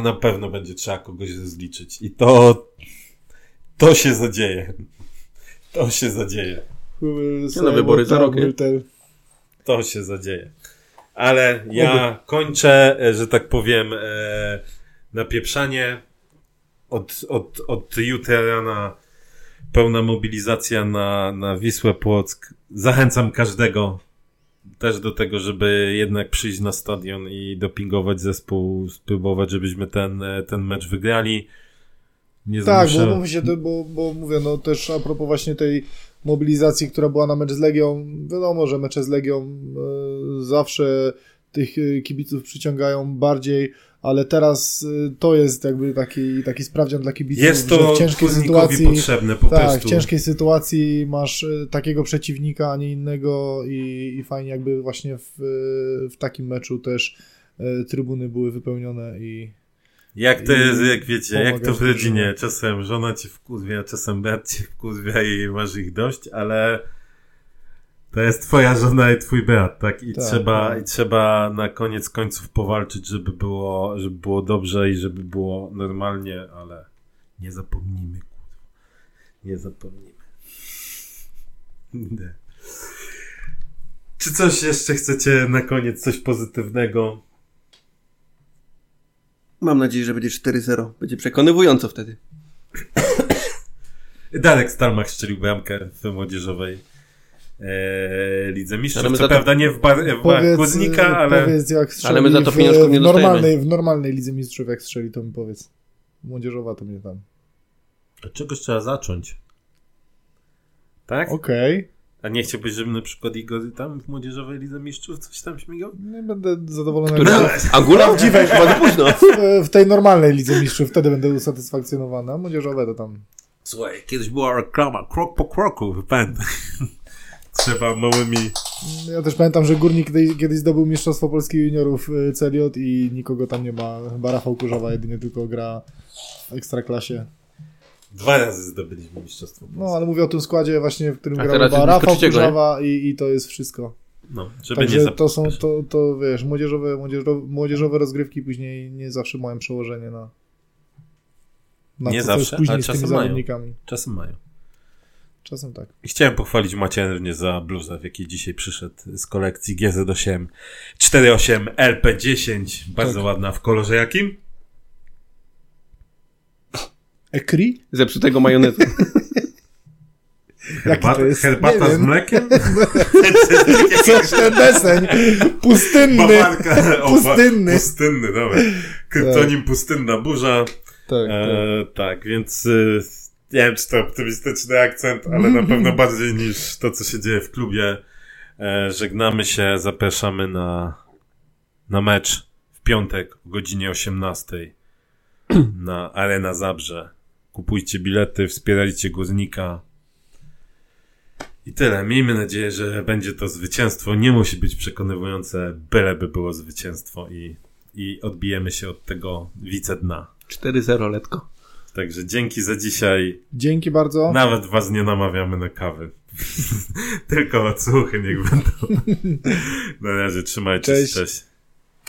na pewno będzie trzeba kogoś rozliczyć. I to się zadzieje. To się zadzieje. Na wybory za rok. To się zadzieje. Ale ja kończę, że tak powiem, napieprzanie. Od jutra rana pełna mobilizacja na Wisłę Płock. Zachęcam każdego też do tego, żeby jednak przyjść na stadion i dopingować zespół, spróbować, żebyśmy ten mecz wygrali. Nie tak, bo mówię, no też a propos właśnie tej mobilizacji, która była na mecz z Legią. Wiadomo, że mecze z Legią zawsze tych kibiców przyciągają bardziej, ale teraz to jest jakby taki sprawdzian dla kibiców. Jest to w ciężkiej sytuacji potrzebne po prostu. Tak, w ciężkiej sytuacji masz takiego przeciwnika, a nie innego i fajnie jakby właśnie w takim meczu też trybuny były wypełnione i... Jak to jest, jak wiecie, jak to w rodzinie. Czasem żona cię wkurwia, czasem brat cię wkurwia i masz ich dość, ale to jest twoja żona i twój brat, tak? I trzeba na koniec końców powalczyć, żeby było dobrze i żeby było normalnie, ale nie zapomnijmy, kurwa. Nie zapomnijmy. Nie. Czy coś jeszcze chcecie na koniec? Coś pozytywnego? Mam nadzieję, że będzie 4-0. Będzie przekonywująco wtedy. Darek Stalmach strzelił bramkę w młodzieżowej Lidze Mistrzów. Co prawda nie w barach Górnika, ale my za to pieniążków nie dostajemy. W normalnej Lidze Mistrzów jak strzeli, to mi powiedz. Młodzieżowa to mnie tam. Od czegoś trzeba zacząć. Tak? Okej. Okay. A nie chciałbyś, żebym na przykład Igory tam w młodzieżowej Lidze Mistrzów coś tam śmigał? Nie będę zadowolony. A góra dziwek, chyba późno. W tej normalnej Lidze Mistrzów wtedy będę usatysfakcjonowany, a młodzieżowe to tam... Słuchaj, kiedyś była reklama, krok po kroku, wypędę. Trzeba małymi... Ja też pamiętam, że Górnik kiedyś zdobył Mistrzostwo Polski Juniorów CLJ i nikogo tam nie ma. Chyba Rafał Kurzawa jedynie tylko gra w Ekstraklasie. 2 razy zdobyliśmy mistrzostwo. No, ale mówię o tym składzie właśnie, w którym grała Rafał Kurzawa i to jest wszystko. No, żeby także nie zapytać. To są, to wiesz, młodzieżowe rozgrywki później nie zawsze mają przełożenie na nie to, zawsze, co później z tymi zawodnikami. Czasem mają. Czasem tak. I chciałem pochwalić Macieja również za bluzę, w jakiej dzisiaj przyszedł z kolekcji GZ8 48 LP10. Bardzo tak. Ładna. W kolorze jakim? Ekri? Zepsutego majonezu. Herbata z mlekiem? Coś ten deseń. Pustynny. Pustynny, dobra. Kryptonim tak. Pustynna burza. Tak, więc nie wiem, czy to optymistyczny akcent, ale na pewno bardziej niż to, co się dzieje w klubie. Żegnamy się, zapraszamy na mecz w piątek o godzinie 18:00 na Arena Zabrze. Kupujcie bilety, wspierajcie Górnika. I tyle. Miejmy nadzieję, że będzie to zwycięstwo. Nie musi być przekonywujące, byleby było zwycięstwo i odbijemy się od tego wicedna. 4-0 letko. Także dzięki za dzisiaj. Dzięki bardzo. Nawet was nie namawiamy na kawy. Tylko odsłuchy niech będą. Na razie trzymajcie się. Cześć.